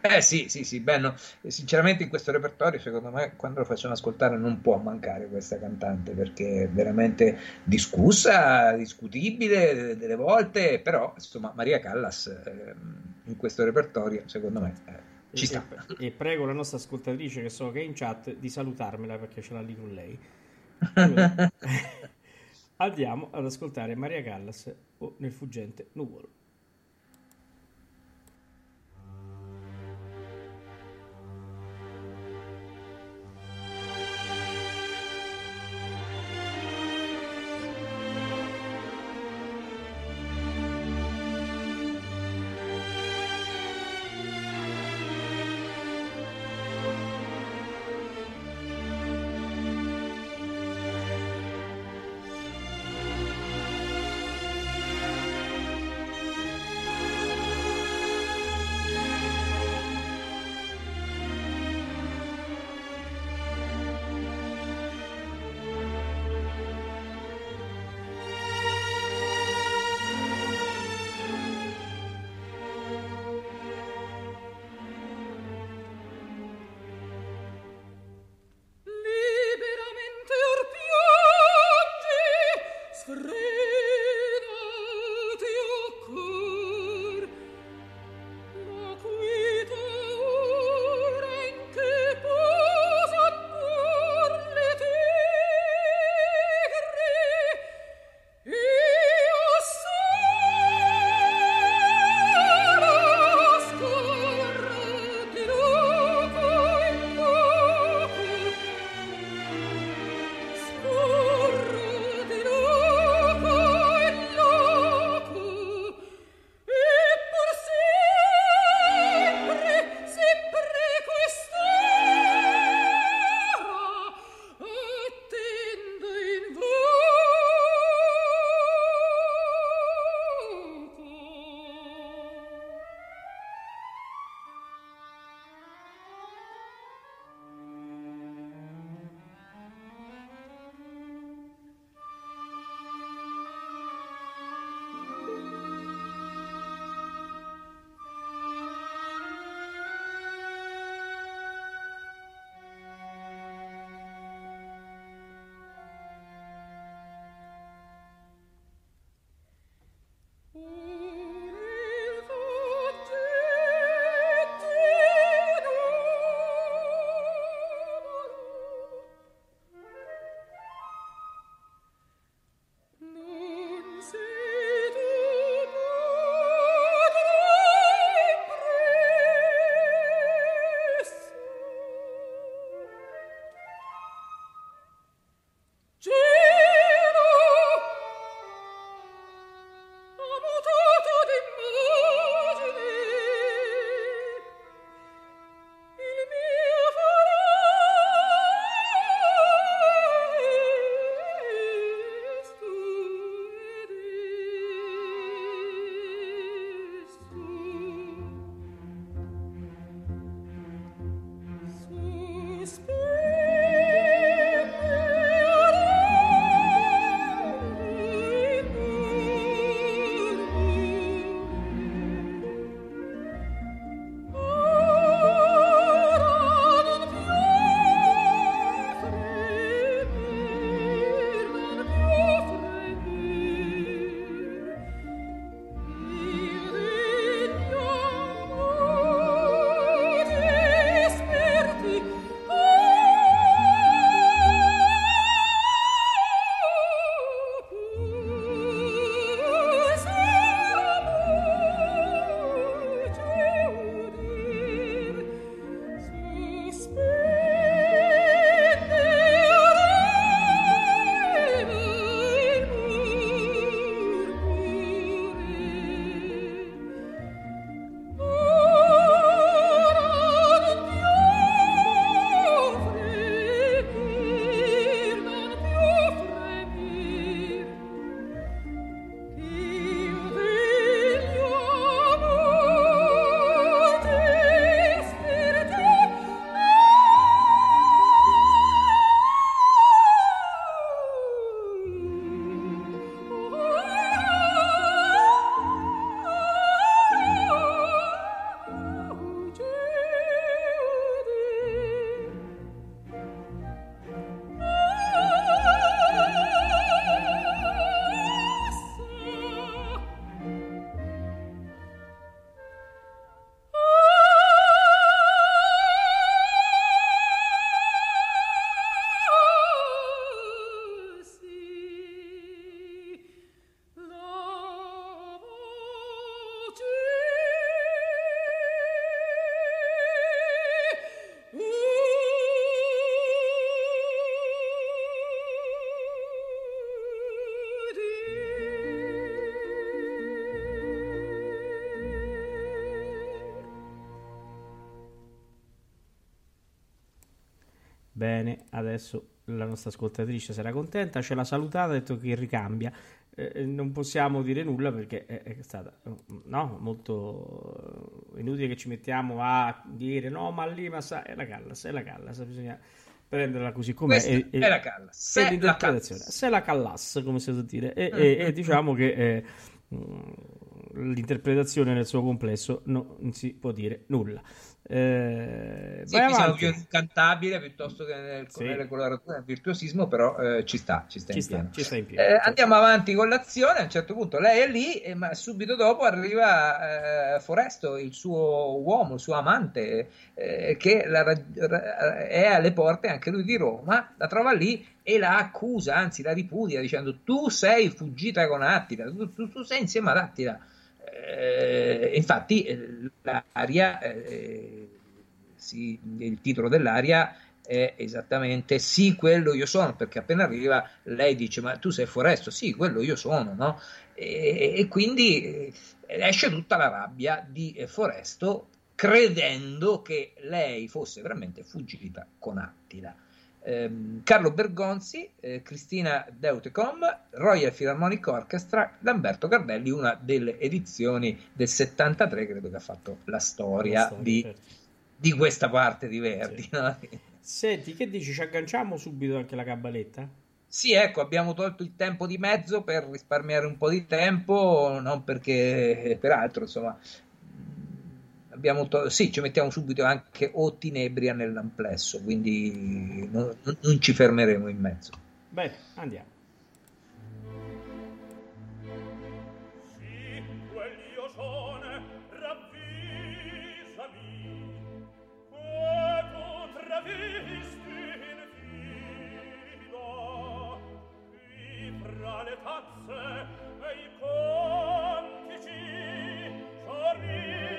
Eh sì, sì, sì, bello. Sinceramente in questo repertorio, secondo me, quando lo facciamo ascoltare non può mancare questa cantante, perché è veramente discussa, discutibile delle volte, però insomma Maria Callas eh, in questo repertorio, secondo me, eh, ci e, sta. E, e prego la nostra ascoltatrice, che so che è in chat, di salutarmela, perché ce l'ha lì con lei. Allora, andiamo ad ascoltare Maria Callas o Nel fuggente nuvolo. Bene, adesso la nostra ascoltatrice sarà contenta, ce l'ha salutata, ha detto che ricambia. Eh, non possiamo dire nulla perché è, è stata no, molto inutile che ci mettiamo a dire no, ma lì ma sa, è la Callas, è la Callas, bisogna prenderla così com'è. E, è la Callas, se è la Callas, se la Callas, come si può dire, e, mm-hmm. e, e diciamo che eh, l'interpretazione nel suo complesso no, non si può dire nulla. Eh, sì, mi sembra più incantabile piuttosto che nel sì. virtuosismo, però eh, ci sta, ci sta ci in sta, pieno. Ci sta in pieno eh, certo. Andiamo avanti con l'azione. A un certo punto lei è lì, e, ma subito dopo arriva eh, Foresto, il suo uomo, il suo amante, eh, che la, ra, è alle porte anche lui di Roma, la trova lì e la accusa, anzi la ripudia, dicendo: tu sei fuggita con Attila, tu, tu, tu sei insieme ad Attila. Eh, infatti l'aria eh, sì, il titolo dell'aria è esattamente sì, quello io sono, perché appena arriva lei dice: ma tu sei Foresto? Sì, quello io sono, no? e, e quindi esce tutta la rabbia di Foresto, credendo che lei fosse veramente fuggita con Attila. Carlo Bergonzi, eh, Cristina Deutekom, Royal Philharmonic Orchestra, Lamberto Gardelli, una delle edizioni del settantatré, credo che ha fatto la storia, la storia di, certo. di questa parte di Verdi. Sì. No? Senti, che dici? Ci agganciamo subito anche la cabaletta? Sì, ecco, abbiamo tolto il tempo di mezzo per risparmiare un po' di tempo, non perché, peraltro, insomma... Abbiamo to- sì, ci mettiamo subito anche O Tinebria nell'amplesso, quindi non, non ci fermeremo in mezzo. Bene, andiamo. Sì, quel io sono, ravvisami, che tu travisti in vita, qui fra le tazze e i contici, sorridi.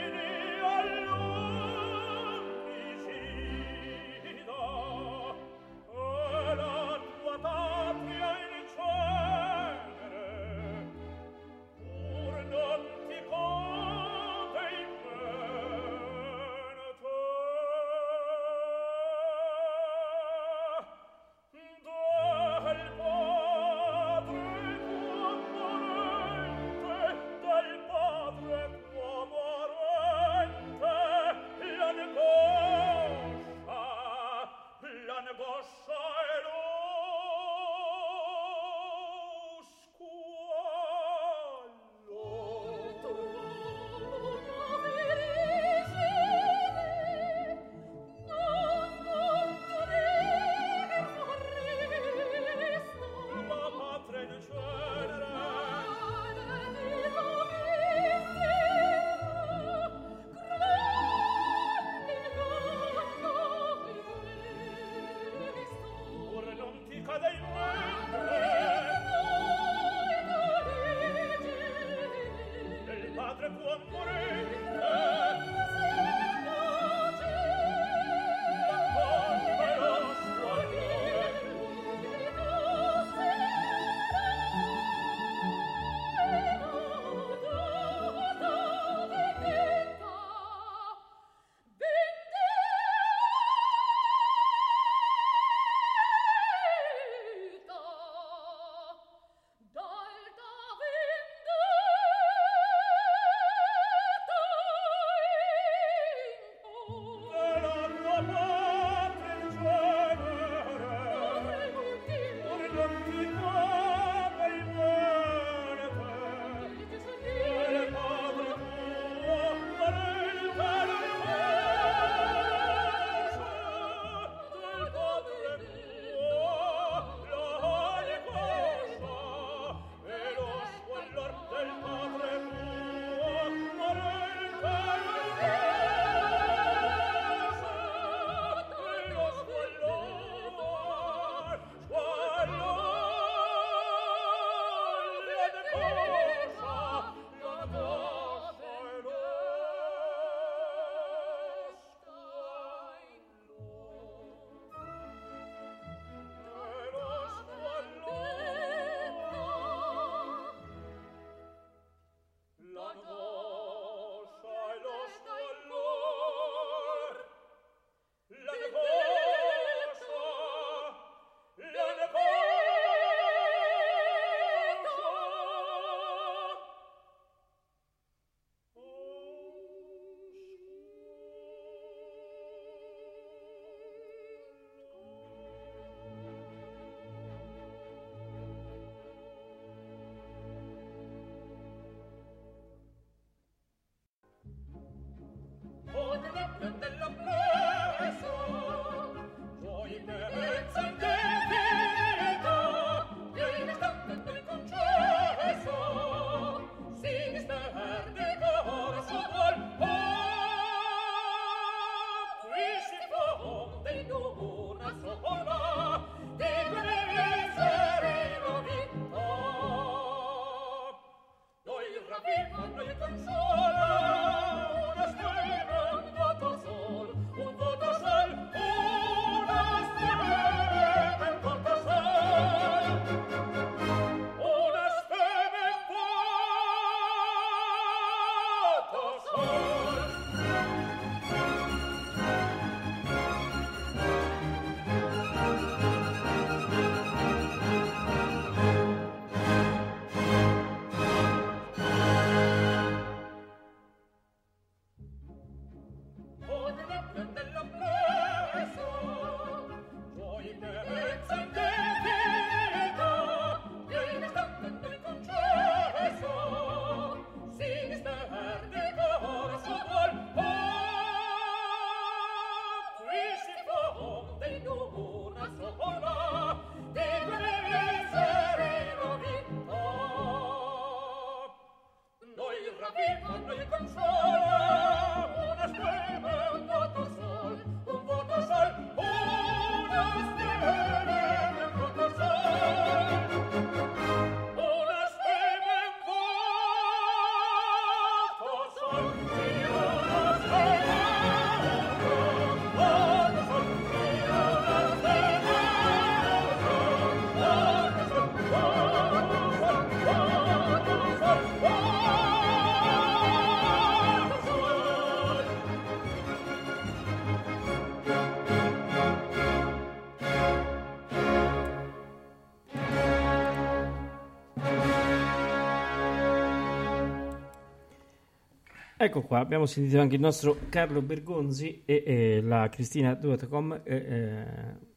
Ecco qua, abbiamo sentito anche il nostro Carlo Bergonzi e eh, la Cristina Deutekom eh, eh,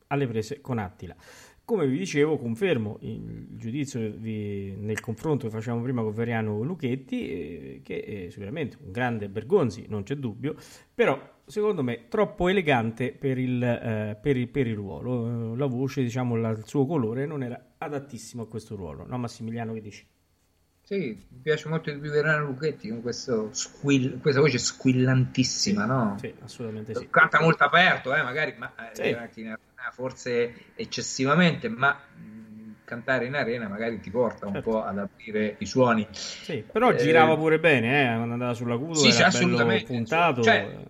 alle prese con Attila. Come vi dicevo, confermo il giudizio di, nel confronto che facciamo prima con Veriano Luchetti, eh, che è sicuramente un grande Bergonzi, non c'è dubbio, però secondo me troppo elegante per il, eh, per il, per il ruolo. La voce, diciamo, la, il suo colore non era adattissimo a questo ruolo. No, Massimiliano, che dici? Sì, mi piace molto di più Veriano Luchetti con questo squill- questa voce squillantissima, sì, no? Sì, assolutamente sì. Canta molto aperto, eh, magari, ma sì. in arena forse eccessivamente, ma mh, cantare in arena magari ti porta certo. un po' ad aprire i suoni. Sì, però eh, girava pure bene, eh, quando andava sull'acuto sì, era cioè, bello puntato. Cioè,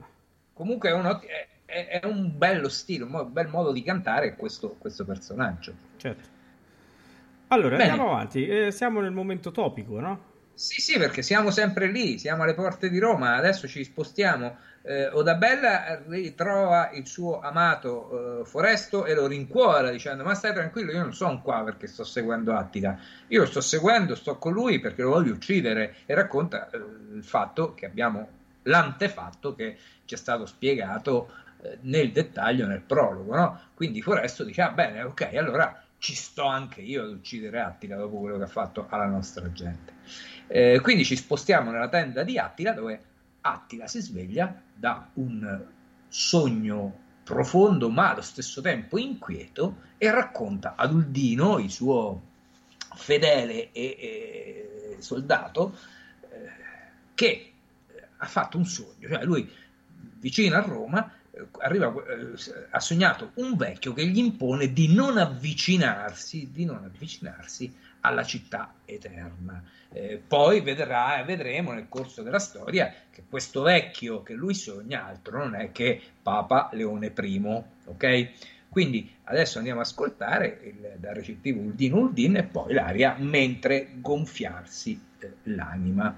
comunque è un, è, è un bello stile, un bel modo di cantare questo, questo personaggio. Certo. Allora, bene. Andiamo avanti, eh, siamo nel momento topico, no? Sì, sì, perché siamo sempre lì, siamo alle porte di Roma, adesso ci spostiamo. Eh, Odabella ritrova il suo amato eh, Foresto e lo rincuora dicendo: ma stai tranquillo, io non sono qua perché sto seguendo Attila, io lo sto seguendo, sto con lui perché lo voglio uccidere. E racconta eh, il fatto che abbiamo, l'antefatto che ci è stato spiegato eh, nel dettaglio, nel prologo, no? Quindi Foresto dice: ah, bene, ok, allora ci sto anche io ad uccidere Attila dopo quello che ha fatto alla nostra gente. Eh, quindi ci spostiamo nella tenda di Attila, dove Attila si sveglia da un sogno profondo ma allo stesso tempo inquieto e racconta ad Uldino, il suo fedele e, e soldato, eh, che ha fatto un sogno, cioè lui vicino a Roma arriva, eh, ha sognato un vecchio che gli impone di non avvicinarsi, di non avvicinarsi alla città eterna. Eh, poi vedrà, vedremo nel corso della storia che questo vecchio che lui sogna altro non è che Papa Leone I, ok? Quindi adesso andiamo ad ascoltare il, dal recitativo Uldin Uldin e poi l'aria Mentre gonfiarsi eh, l'anima,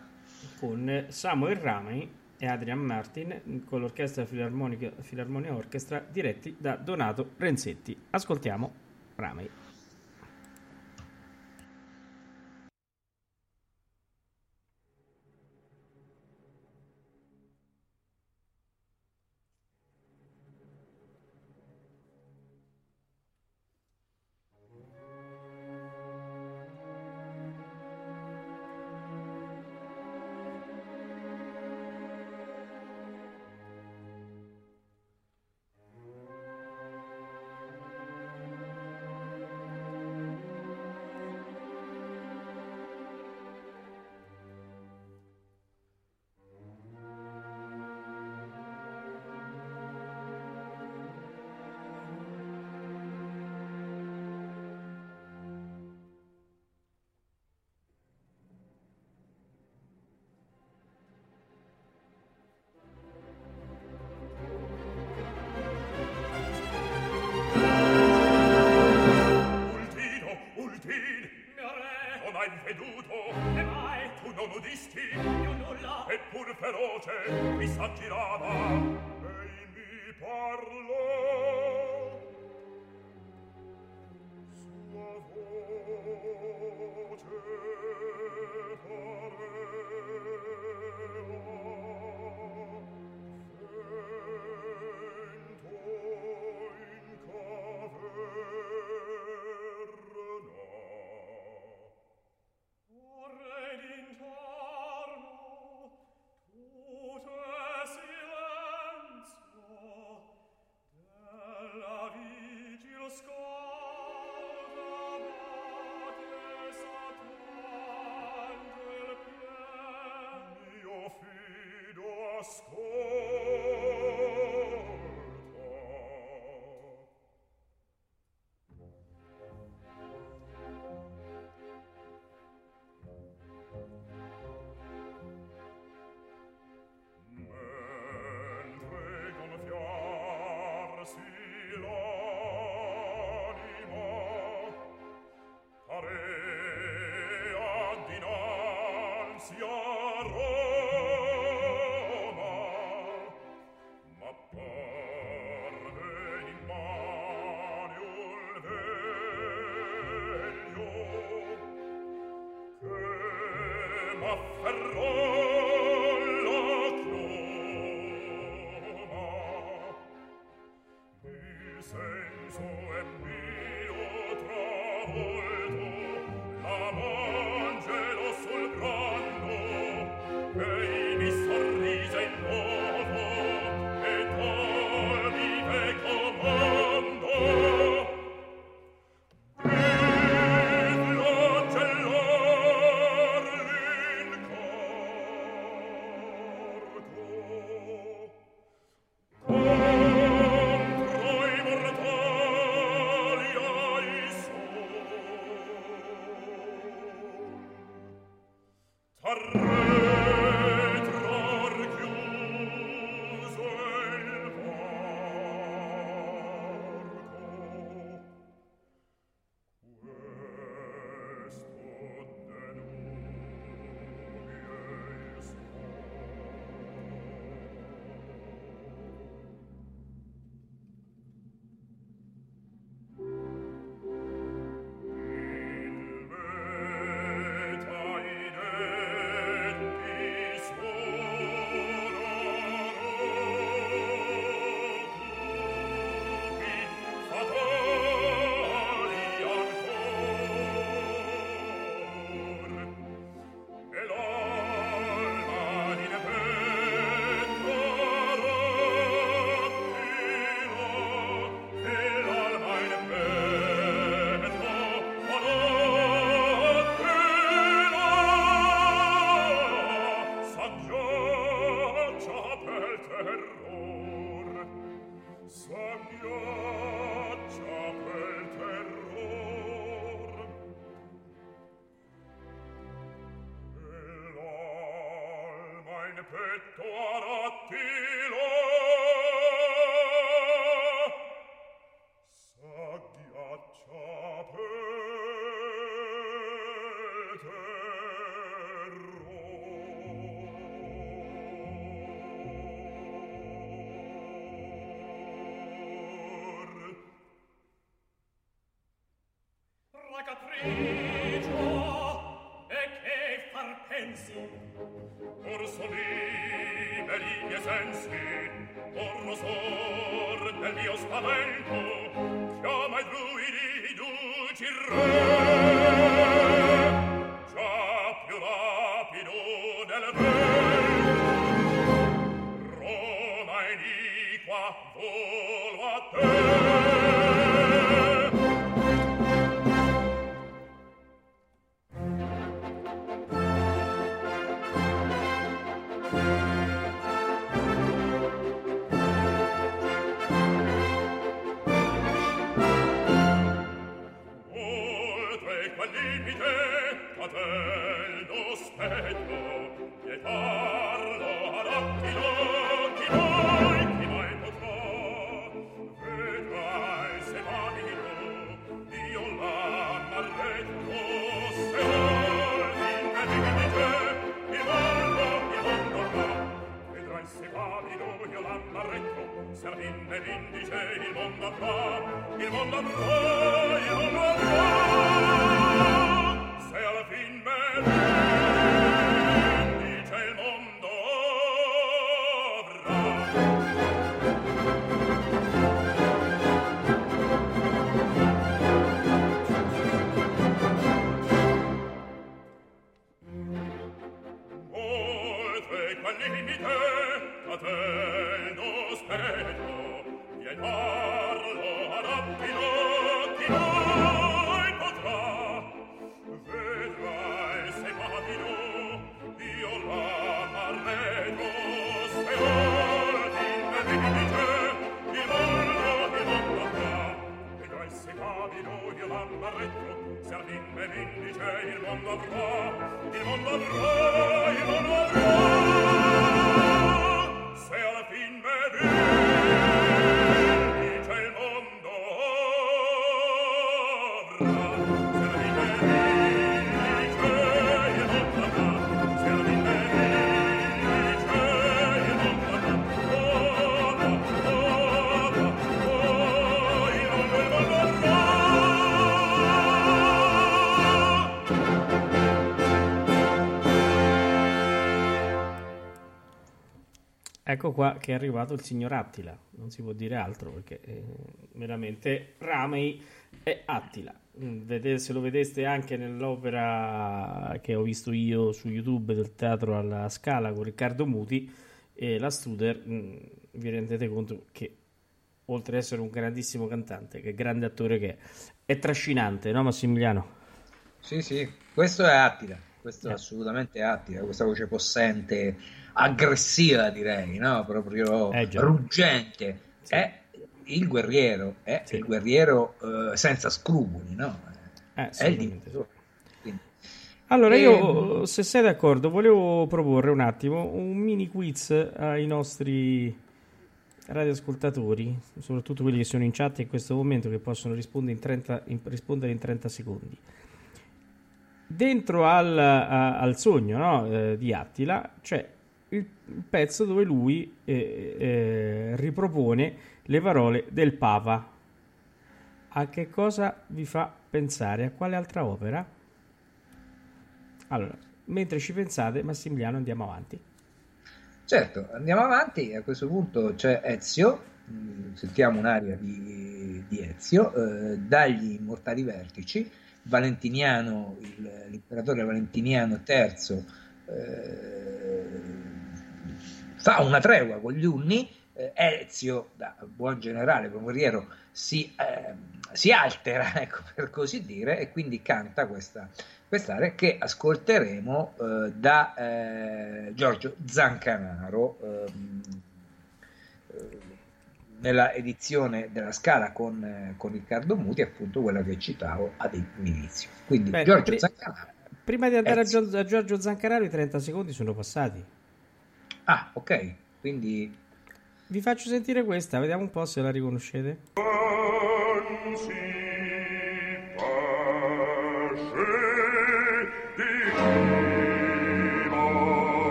con Samuel Ramey e Adrian Martin con l'Orchestra Filarmonica Philharmonic Orchestra, diretti da Donato Renzetti. Ascoltiamo Ramey. voce mi s'aggirava e mi parlò. Sua voce pareva vento in caverna. Vorrei d'intorno tutto è silenzio della vigil scalda che s'attende il piede. Mio fido ascolta. Ecco qua che è arrivato il signor Attila, non si può dire altro perché eh, veramente Ramey è Attila. Vedete, se lo vedeste anche nell'opera che ho visto io su YouTube del Teatro alla Scala con Riccardo Muti e eh, la Studer, mh, vi rendete conto che oltre ad essere un grandissimo cantante, che grande attore che è, è trascinante, no Massimiliano? Sì, sì, questo è Attila, questo eh. è assolutamente Attila, questa voce possente, aggressiva direi, no? Proprio eh, ruggente, sì. È il guerriero, è sì. il guerriero eh, senza scrupoli, no? Eh, è il difensore. Allora e... io, se sei d'accordo, volevo proporre un attimo un mini quiz ai nostri radioascoltatori, soprattutto quelli che sono in chat in questo momento, che possono rispondere in trenta, in, rispondere in trenta secondi. Dentro al, a, al sogno, no? eh, di Attila c'è cioè il pezzo dove lui eh, eh, ripropone le parole del Papa. A che cosa vi fa pensare? A quale altra opera? Allora, mentre ci pensate, Massimiliano, andiamo avanti. Certo, andiamo avanti. A questo punto c'è Ezio, sentiamo un'aria di, di Ezio, eh, dagli Immortali Vertici, Valentiniano, il, l'imperatore Valentiniano terzo, eh, fa una tregua con gli Unni, eh, Ezio, da buon generale, buon guerriero, si, eh, si altera, ecco, per così dire, e quindi canta questa quest'area che ascolteremo eh, da eh, Giorgio Zancanaro eh, nella edizione della Scala con, eh, con Riccardo Muti, appunto quella che citavo all'inizio. Quindi Beh, Giorgio pri- Zancanaro. Prima di andare a, Gio- a Giorgio Zancanaro i trenta secondi sono passati. Ah, ok, quindi vi faccio sentire questa, vediamo un po' se la riconoscete.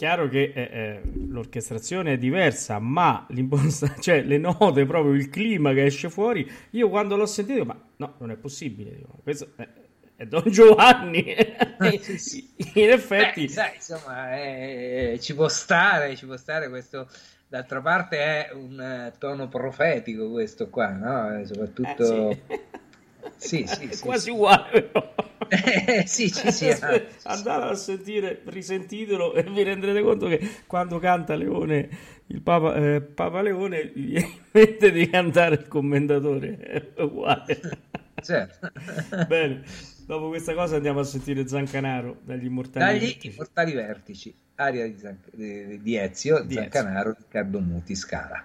Chiaro che eh, eh, l'orchestrazione è diversa, ma l'imposta, cioè le note, proprio il clima che esce fuori, io quando l'ho sentito dico, ma no, non è possibile, dico, questo è, è Don Giovanni. In effetti, beh, sai, insomma, eh, ci può stare, ci può stare questo. D'altra parte è un tono profetico questo qua, no? Soprattutto eh, sì. sì, sì, sì, quasi sì. uguale, però. eh, sì, ci sia. Andate a sentire, risentitelo e vi renderete conto che quando canta Leone, il Papa, eh, Papa Leone, gli mette di cantare il commendatore, è uguale. Certo. Bene, dopo questa cosa andiamo a sentire Zancanaro dagli Immortali dagli Vertici. Immortali Vertici, aria di, Zan... di Ezio, di Zancanaro, Ezio. Riccardo Muti, Scala.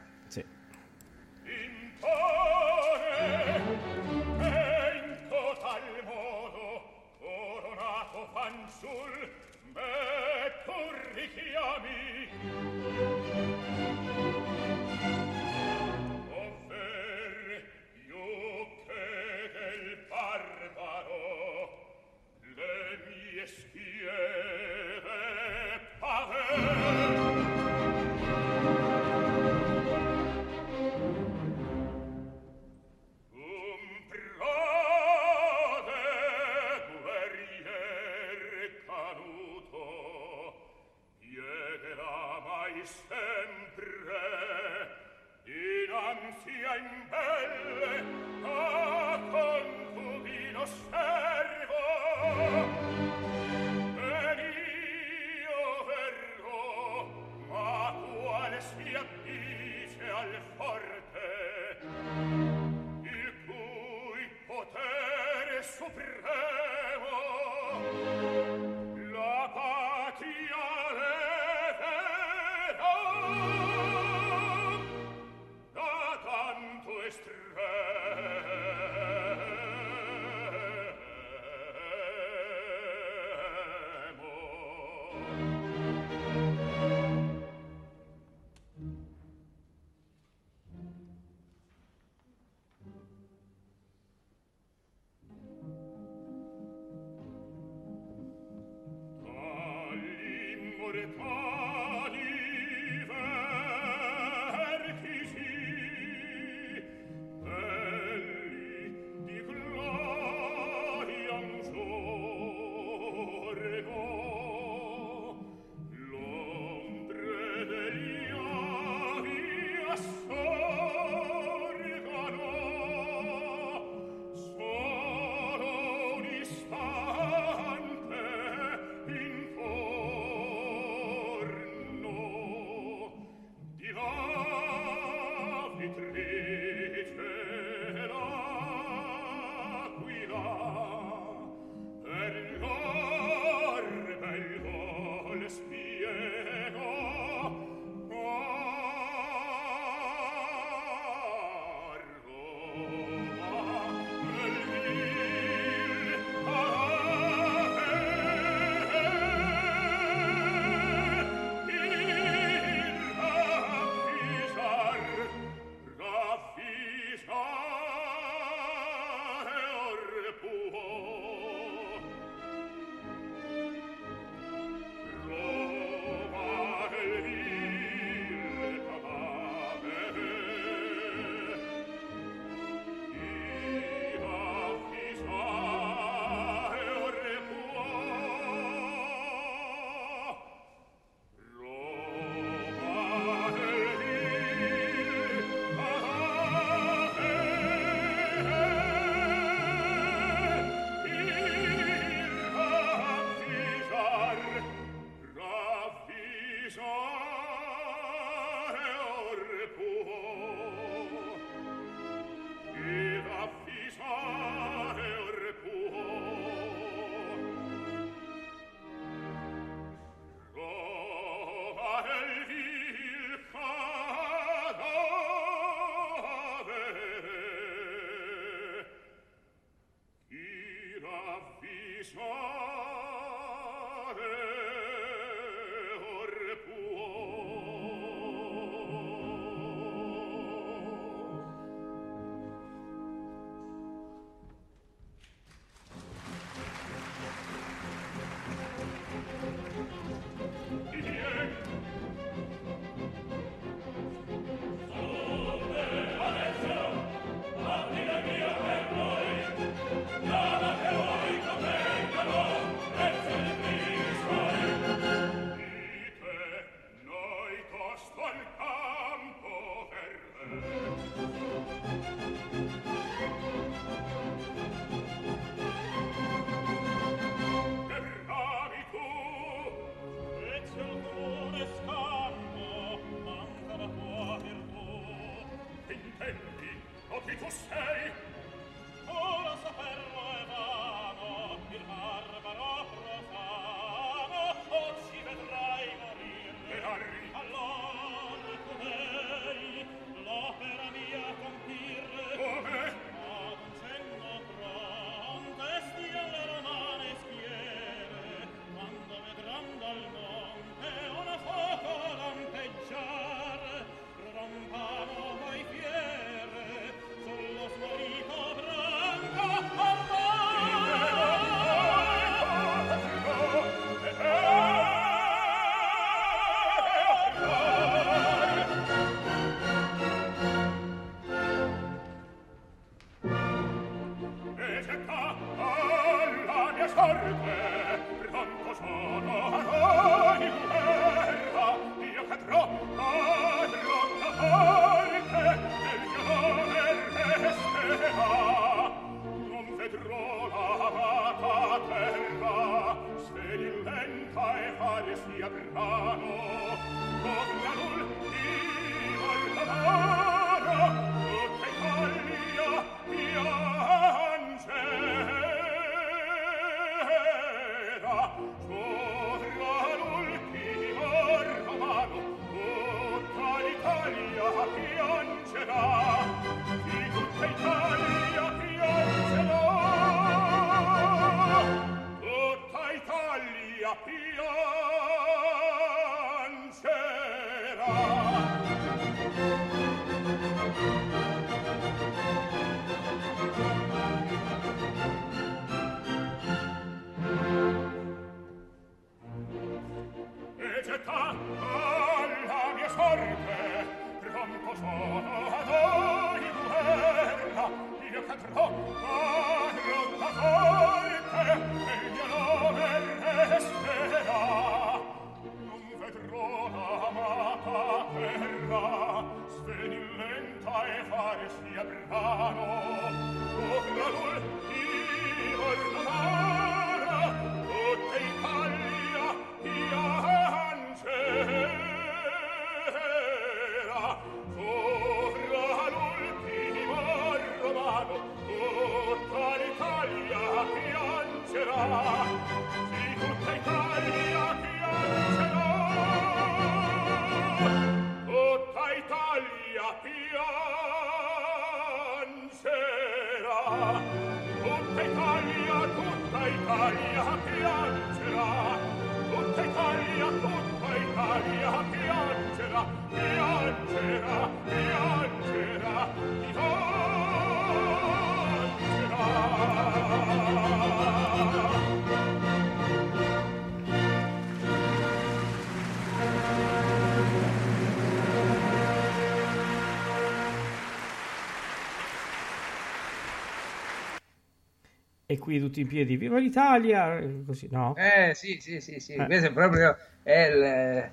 E qui tutti in piedi, viva l'Italia, così, no? Eh sì, sì, sì, sì. Eh. Questo è proprio il...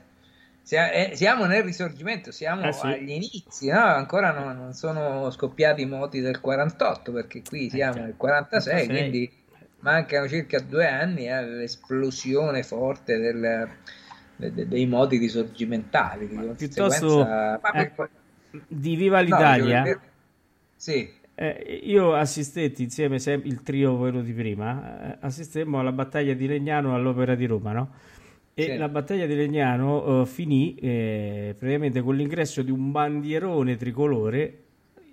siamo nel risorgimento, siamo eh, sì. agli inizi, no? Ancora non, non sono scoppiati i moti del quarantotto, perché qui siamo eh, nel quarantasei, quarantasei, quindi mancano circa due anni all'esplosione forte del, de, dei moti risorgimentali. Di ma piuttosto ma per... eh, di viva l'Italia, no, per... sì. Eh, io assistetti insieme sempre il trio quello di prima eh, assistemmo alla battaglia di Legnano all'Opera di Roma, no? E sì. La battaglia di Legnano eh, finì eh, praticamente con l'ingresso di un bandierone tricolore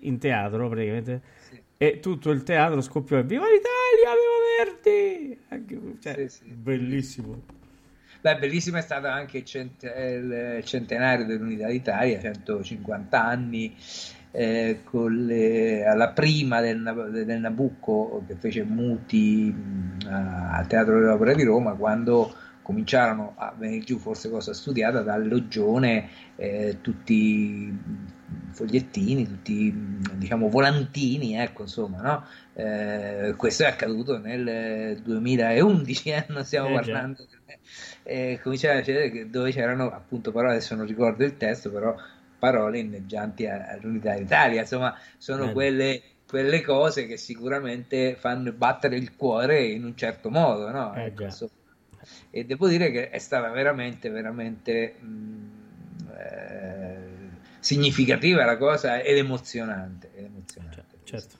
in teatro praticamente, sì. E tutto il teatro scoppiò e viva l'Italia, viva Verdi! Anche, cioè, sì, sì. Bellissimo. Beh, bellissimo è stato anche il, cent- il centenario dell'Unità d'Italia, centocinquanta anni. Eh, con le, alla prima del, del Nabucco che fece Muti mh, al Teatro dell'Opera di Roma, quando cominciarono a venire giù, forse cosa studiata, dal Loggione eh, tutti i fogliettini, tutti diciamo volantini, ecco, insomma, no? Eh, questo è accaduto nel duemilaundici, eh, non stiamo eh, parlando eh, cominciava a cedere, dove c'erano appunto parole, adesso non ricordo il testo, però parole inneggianti all'Unità d'Italia, insomma, sono quelle, quelle cose che sicuramente fanno battere il cuore in un certo modo, no? Eh, e devo dire che è stata veramente, veramente mh, eh, significativa la cosa ed emozionante. Ed emozionante. certo.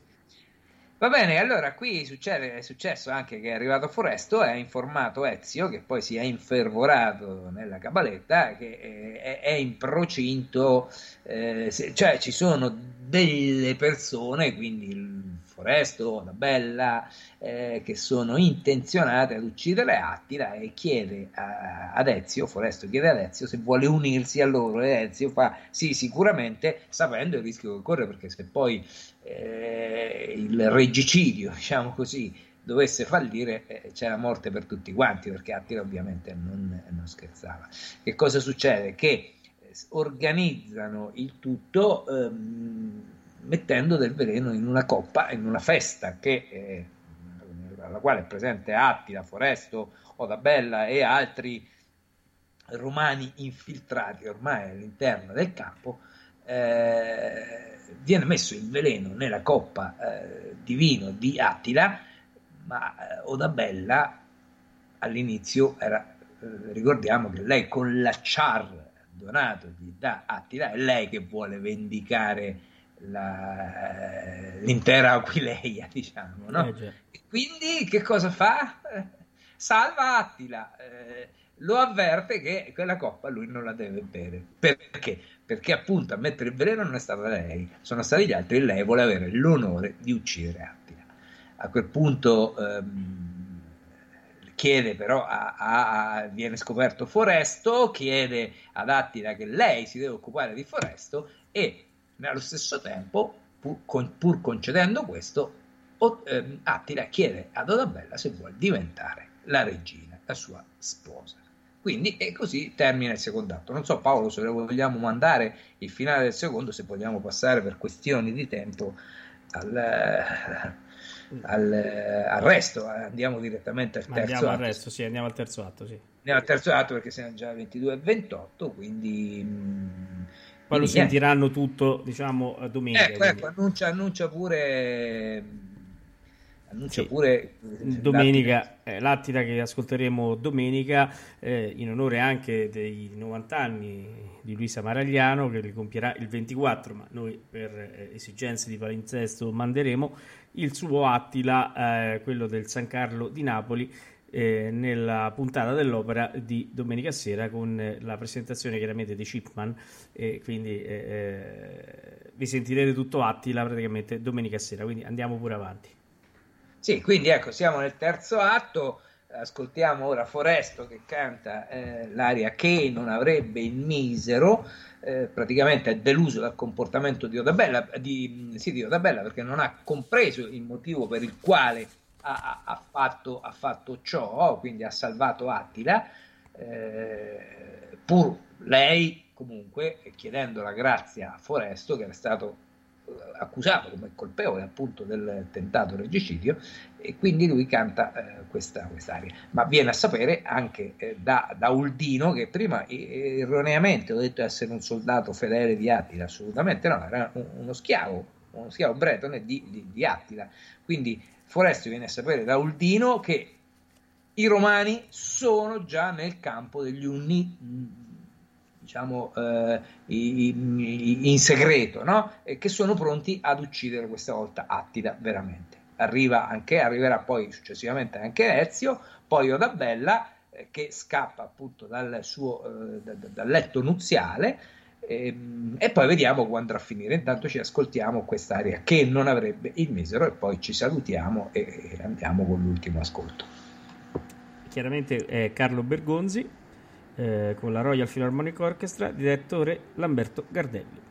Va bene, allora qui succede, è successo anche che è arrivato Foresto e ha informato Ezio, che poi si è infervorato nella cabaletta, che è, è in procinto, eh, se, cioè ci sono delle persone, quindi Foresto, la Bella, eh, che sono intenzionate ad uccidere Attila, e chiede a, ad Ezio, Foresto chiede ad Ezio se vuole unirsi a loro, e Ezio fa sì sicuramente, sapendo il rischio che corre, perché se poi Eh, il regicidio, diciamo così, dovesse fallire, eh, c'è la morte per tutti quanti, perché Attila ovviamente non, non scherzava. Che cosa succede? Che organizzano il tutto ehm, mettendo del veleno in una coppa, in una festa che, eh, alla quale è presente Attila, Foresto, Odabella e altri romani infiltrati ormai all'interno del campo. Eh, viene messo il veleno nella coppa eh, di vino di Attila, ma eh, Odabella all'inizio era, eh, ricordiamo che lei con l'acciar donatogli da Attila è lei che vuole vendicare la, eh, l'intera Aquileia, diciamo, no? Eh, e quindi che cosa fa? Salva Attila, eh, lo avverte che quella coppa lui non la deve bere. Perché? Perché appunto a mettere il veleno non è stata lei, sono stati gli altri, e lei vuole avere l'onore di uccidere Attila. A quel punto ehm, chiede però, a, a, a, viene scoperto Foresto, chiede ad Attila che lei si deve occupare di Foresto, e allo stesso tempo, pur, con, pur concedendo questo, o, ehm, Attila chiede ad Odabella se vuole diventare la regina, la sua sposa. Quindi, e così termina il secondo atto. Non so, Paolo, se vogliamo mandare il finale del secondo, se vogliamo passare per questioni di tempo al, al, al resto. Andiamo direttamente al terzo andiamo atto. Al resto, sì, andiamo al terzo atto, sì. Andiamo al terzo atto, perché siamo già ventidue e ventotto, quindi mh, poi lo sentiranno niente. Tutto, diciamo, domenica. Ecco, ecco, annuncia, annuncia pure... Annuncia sì. pure domenica eh, l'Attila che ascolteremo domenica, eh, in onore anche dei novanta anni di Luisa Maragliano, che li compierà il ventiquattro, ma noi per eh, esigenze di palinsesto manderemo il suo Attila, eh, quello del San Carlo di Napoli, eh, nella puntata dell'opera di domenica sera, con la presentazione chiaramente di Chipman, e quindi eh, vi sentirete tutto Attila praticamente domenica sera, quindi andiamo pure avanti. Sì, quindi ecco, siamo nel terzo atto, ascoltiamo ora Foresto che canta eh, l'aria Che non avrebbe il misero, eh, praticamente è deluso dal comportamento di Odabella, di, sì, di Odabella, perché non ha compreso il motivo per il quale ha, ha, fatto, ha fatto ciò, quindi ha salvato Attila, eh, pur lei comunque chiedendo la grazia a Foresto, che era stato accusato come colpevole appunto del tentato regicidio, e quindi lui canta eh, questa quest'aria, ma viene a sapere anche eh, da, da Uldino, che prima eh, erroneamente ho detto essere un soldato fedele di Attila, assolutamente no, era un, uno schiavo, uno schiavo bretone di, di, di Attila. Quindi Foresto viene a sapere da Uldino che i romani sono già nel campo degli Unni, diciamo eh, in segreto, no? E che sono pronti ad uccidere questa volta Attila veramente. Arriva anche, arriverà poi successivamente anche Ezio, poi Odabella eh, che scappa appunto dal suo eh, da, da, dal letto nuziale, eh, e poi vediamo quando andrà a finire. Intanto ci ascoltiamo quest'aria Che non avrebbe il misero, e poi ci salutiamo e, e andiamo con l'ultimo ascolto. Chiaramente è Carlo Bergonzi, Eh, con la Royal Philharmonic Orchestra, direttore Lamberto Gardelli.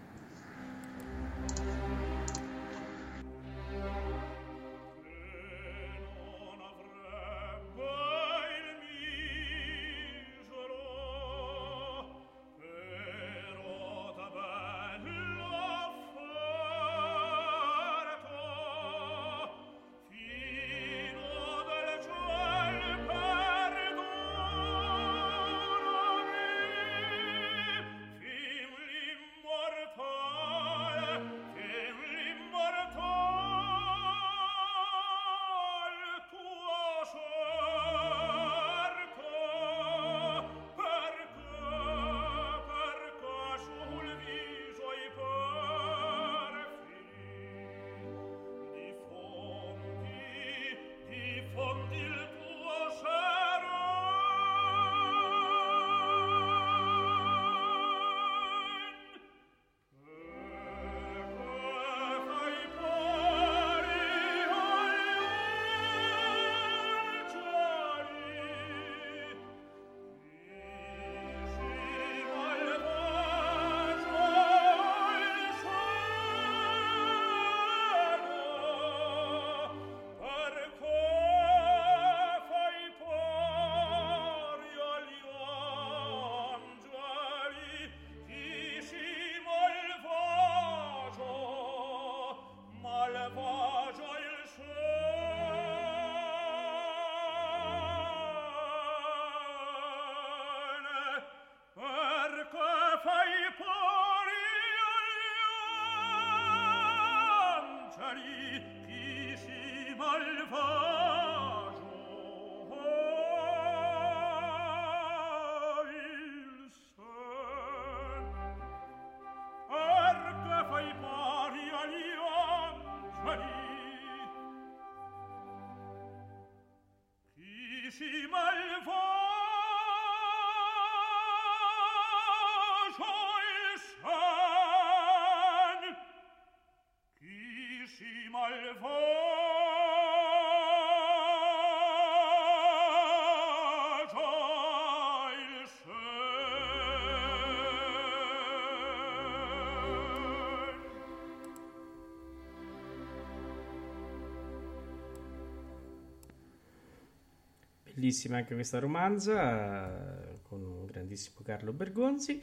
Bellissima anche questa romanza con un grandissimo Carlo Bergonzi.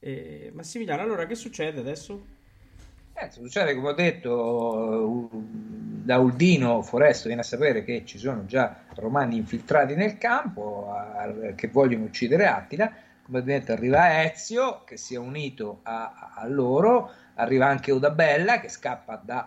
eh, Massimiliano, allora che succede adesso? Eh, succede, come ho detto, da Uldino Foresto viene a sapere che ci sono già romani infiltrati nel campo a, che vogliono uccidere Attila. Come detto, arriva Ezio che si è unito a, a loro, arriva anche Odabella che scappa dal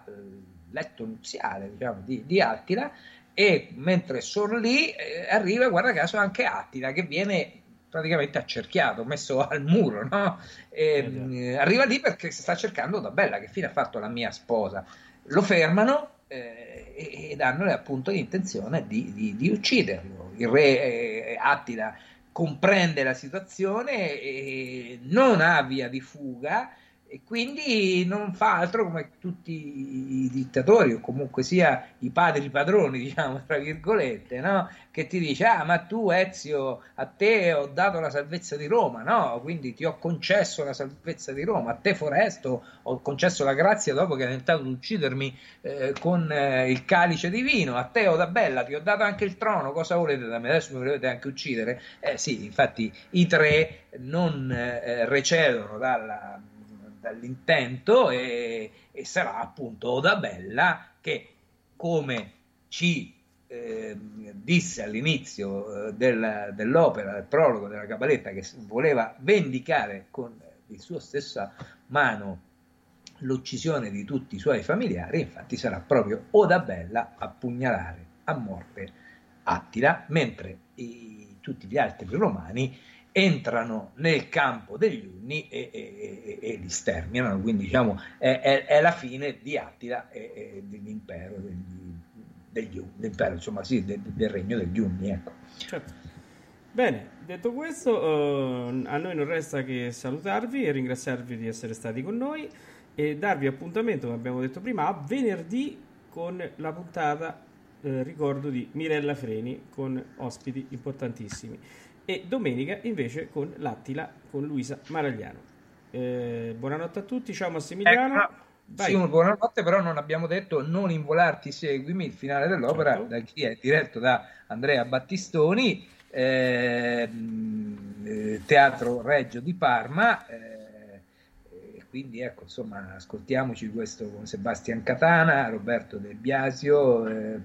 letto nuziale, diciamo, di, di Attila. E mentre sono lì eh, arriva, guarda caso, anche Attila, che viene praticamente accerchiato, messo al muro, no? E, eh, arriva lì perché si sta cercando Odabella, che fine ha fatto la mia sposa. Lo fermano eh, e, e danno appunto l'intenzione di, di, di ucciderlo. Il re eh, Attila comprende la situazione e non ha via di fuga, e quindi non fa altro, come tutti i dittatori o comunque sia i padri padroni, diciamo tra virgolette, no? Che ti dice: ah, ma tu Ezio, a te ho dato la salvezza di Roma, no? Quindi ti ho concesso la salvezza di Roma, a te Foresto ho concesso la grazia dopo che hai tentato di uccidermi eh, con eh, il calice di vino, a te Odabella ti ho dato anche il trono, cosa volete da me? Adesso mi volete anche uccidere? Eh sì, infatti i tre non eh, recedono dalla dall'intento e, e sarà appunto Odabella che, come ci eh, disse all'inizio eh, del, dell'opera, del prologo della Cabaletta, che voleva vendicare con la sua stessa mano l'uccisione di tutti i suoi familiari. Infatti sarà proprio Odabella a pugnalare a morte Attila, mentre i, tutti gli altri romani entrano nel campo degli Unni e, e, e, e li sterminano. Quindi diciamo è, è, è la fine di Attila e, e dell'impero degli, degli Unni, dell'impero, insomma sì, del, del regno degli Unni, ecco. Certo. Bene, detto questo, eh, a noi non resta che salutarvi e ringraziarvi di essere stati con noi e darvi appuntamento, come abbiamo detto prima, a venerdì con la puntata eh, ricordo di Mirella Freni con ospiti importantissimi. E domenica invece con l'Attila con Luisa Maragliano. Eh, buonanotte a tutti, ciao Massimiliano. Ecco, sì, buonanotte, però non abbiamo detto Non involarti, seguimi, il finale dell'opera, certo, da chi è diretto da Andrea Battistoni, eh, Teatro Reggio di Parma. Eh, quindi ecco, insomma, ascoltiamoci questo con Sebastian Catana, Roberto De Biasio. Eh,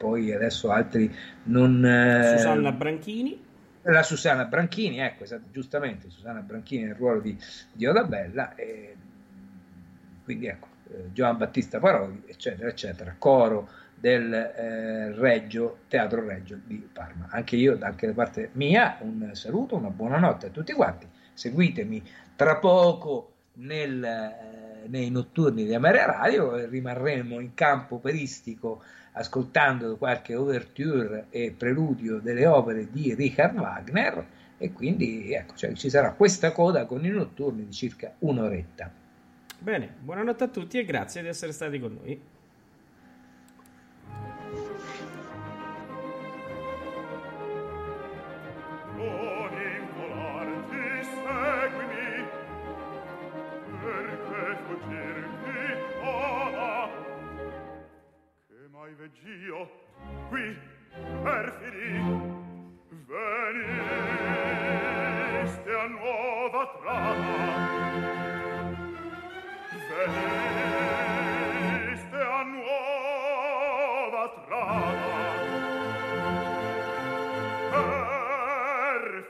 Poi adesso altri non... Eh, Susanna Branchini. La Susanna Branchini, ecco, giustamente, Susanna Branchini nel ruolo di, di Odabella. E quindi ecco, Giovan Battista Parodi, eccetera, eccetera. Coro del eh, Reggio, Teatro Reggio di Parma. Anche io, anche da parte mia, un saluto, una buonanotte a tutti quanti. Seguitemi tra poco nel, eh, nei notturni di Ameria Radio, rimarremo in campo operistico ascoltando qualche overture e preludio delle opere di Richard Wagner, e quindi ecco, cioè, ci sarà questa coda con i notturni di circa un'oretta. Bene, buonanotte a tutti e grazie di essere stati con noi. Veggio qui perfidi veniste a nuova trama, veniste a nuova trama,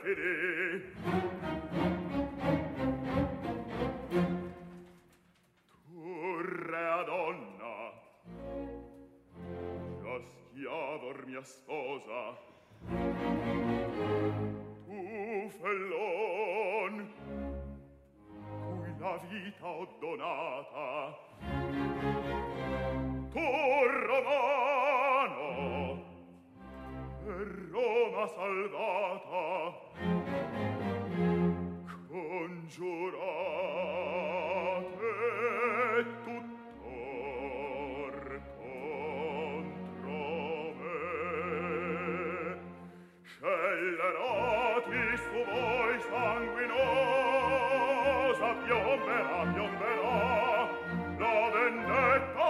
perfidi turrea donna. Schiavor mia sposa, tu fellon, cui la vita ho donata, tu romano, per Roma salvata, congiurate tuttor contro me, scellerati su voi sanguinosa piomberà, piomberà la vendetta.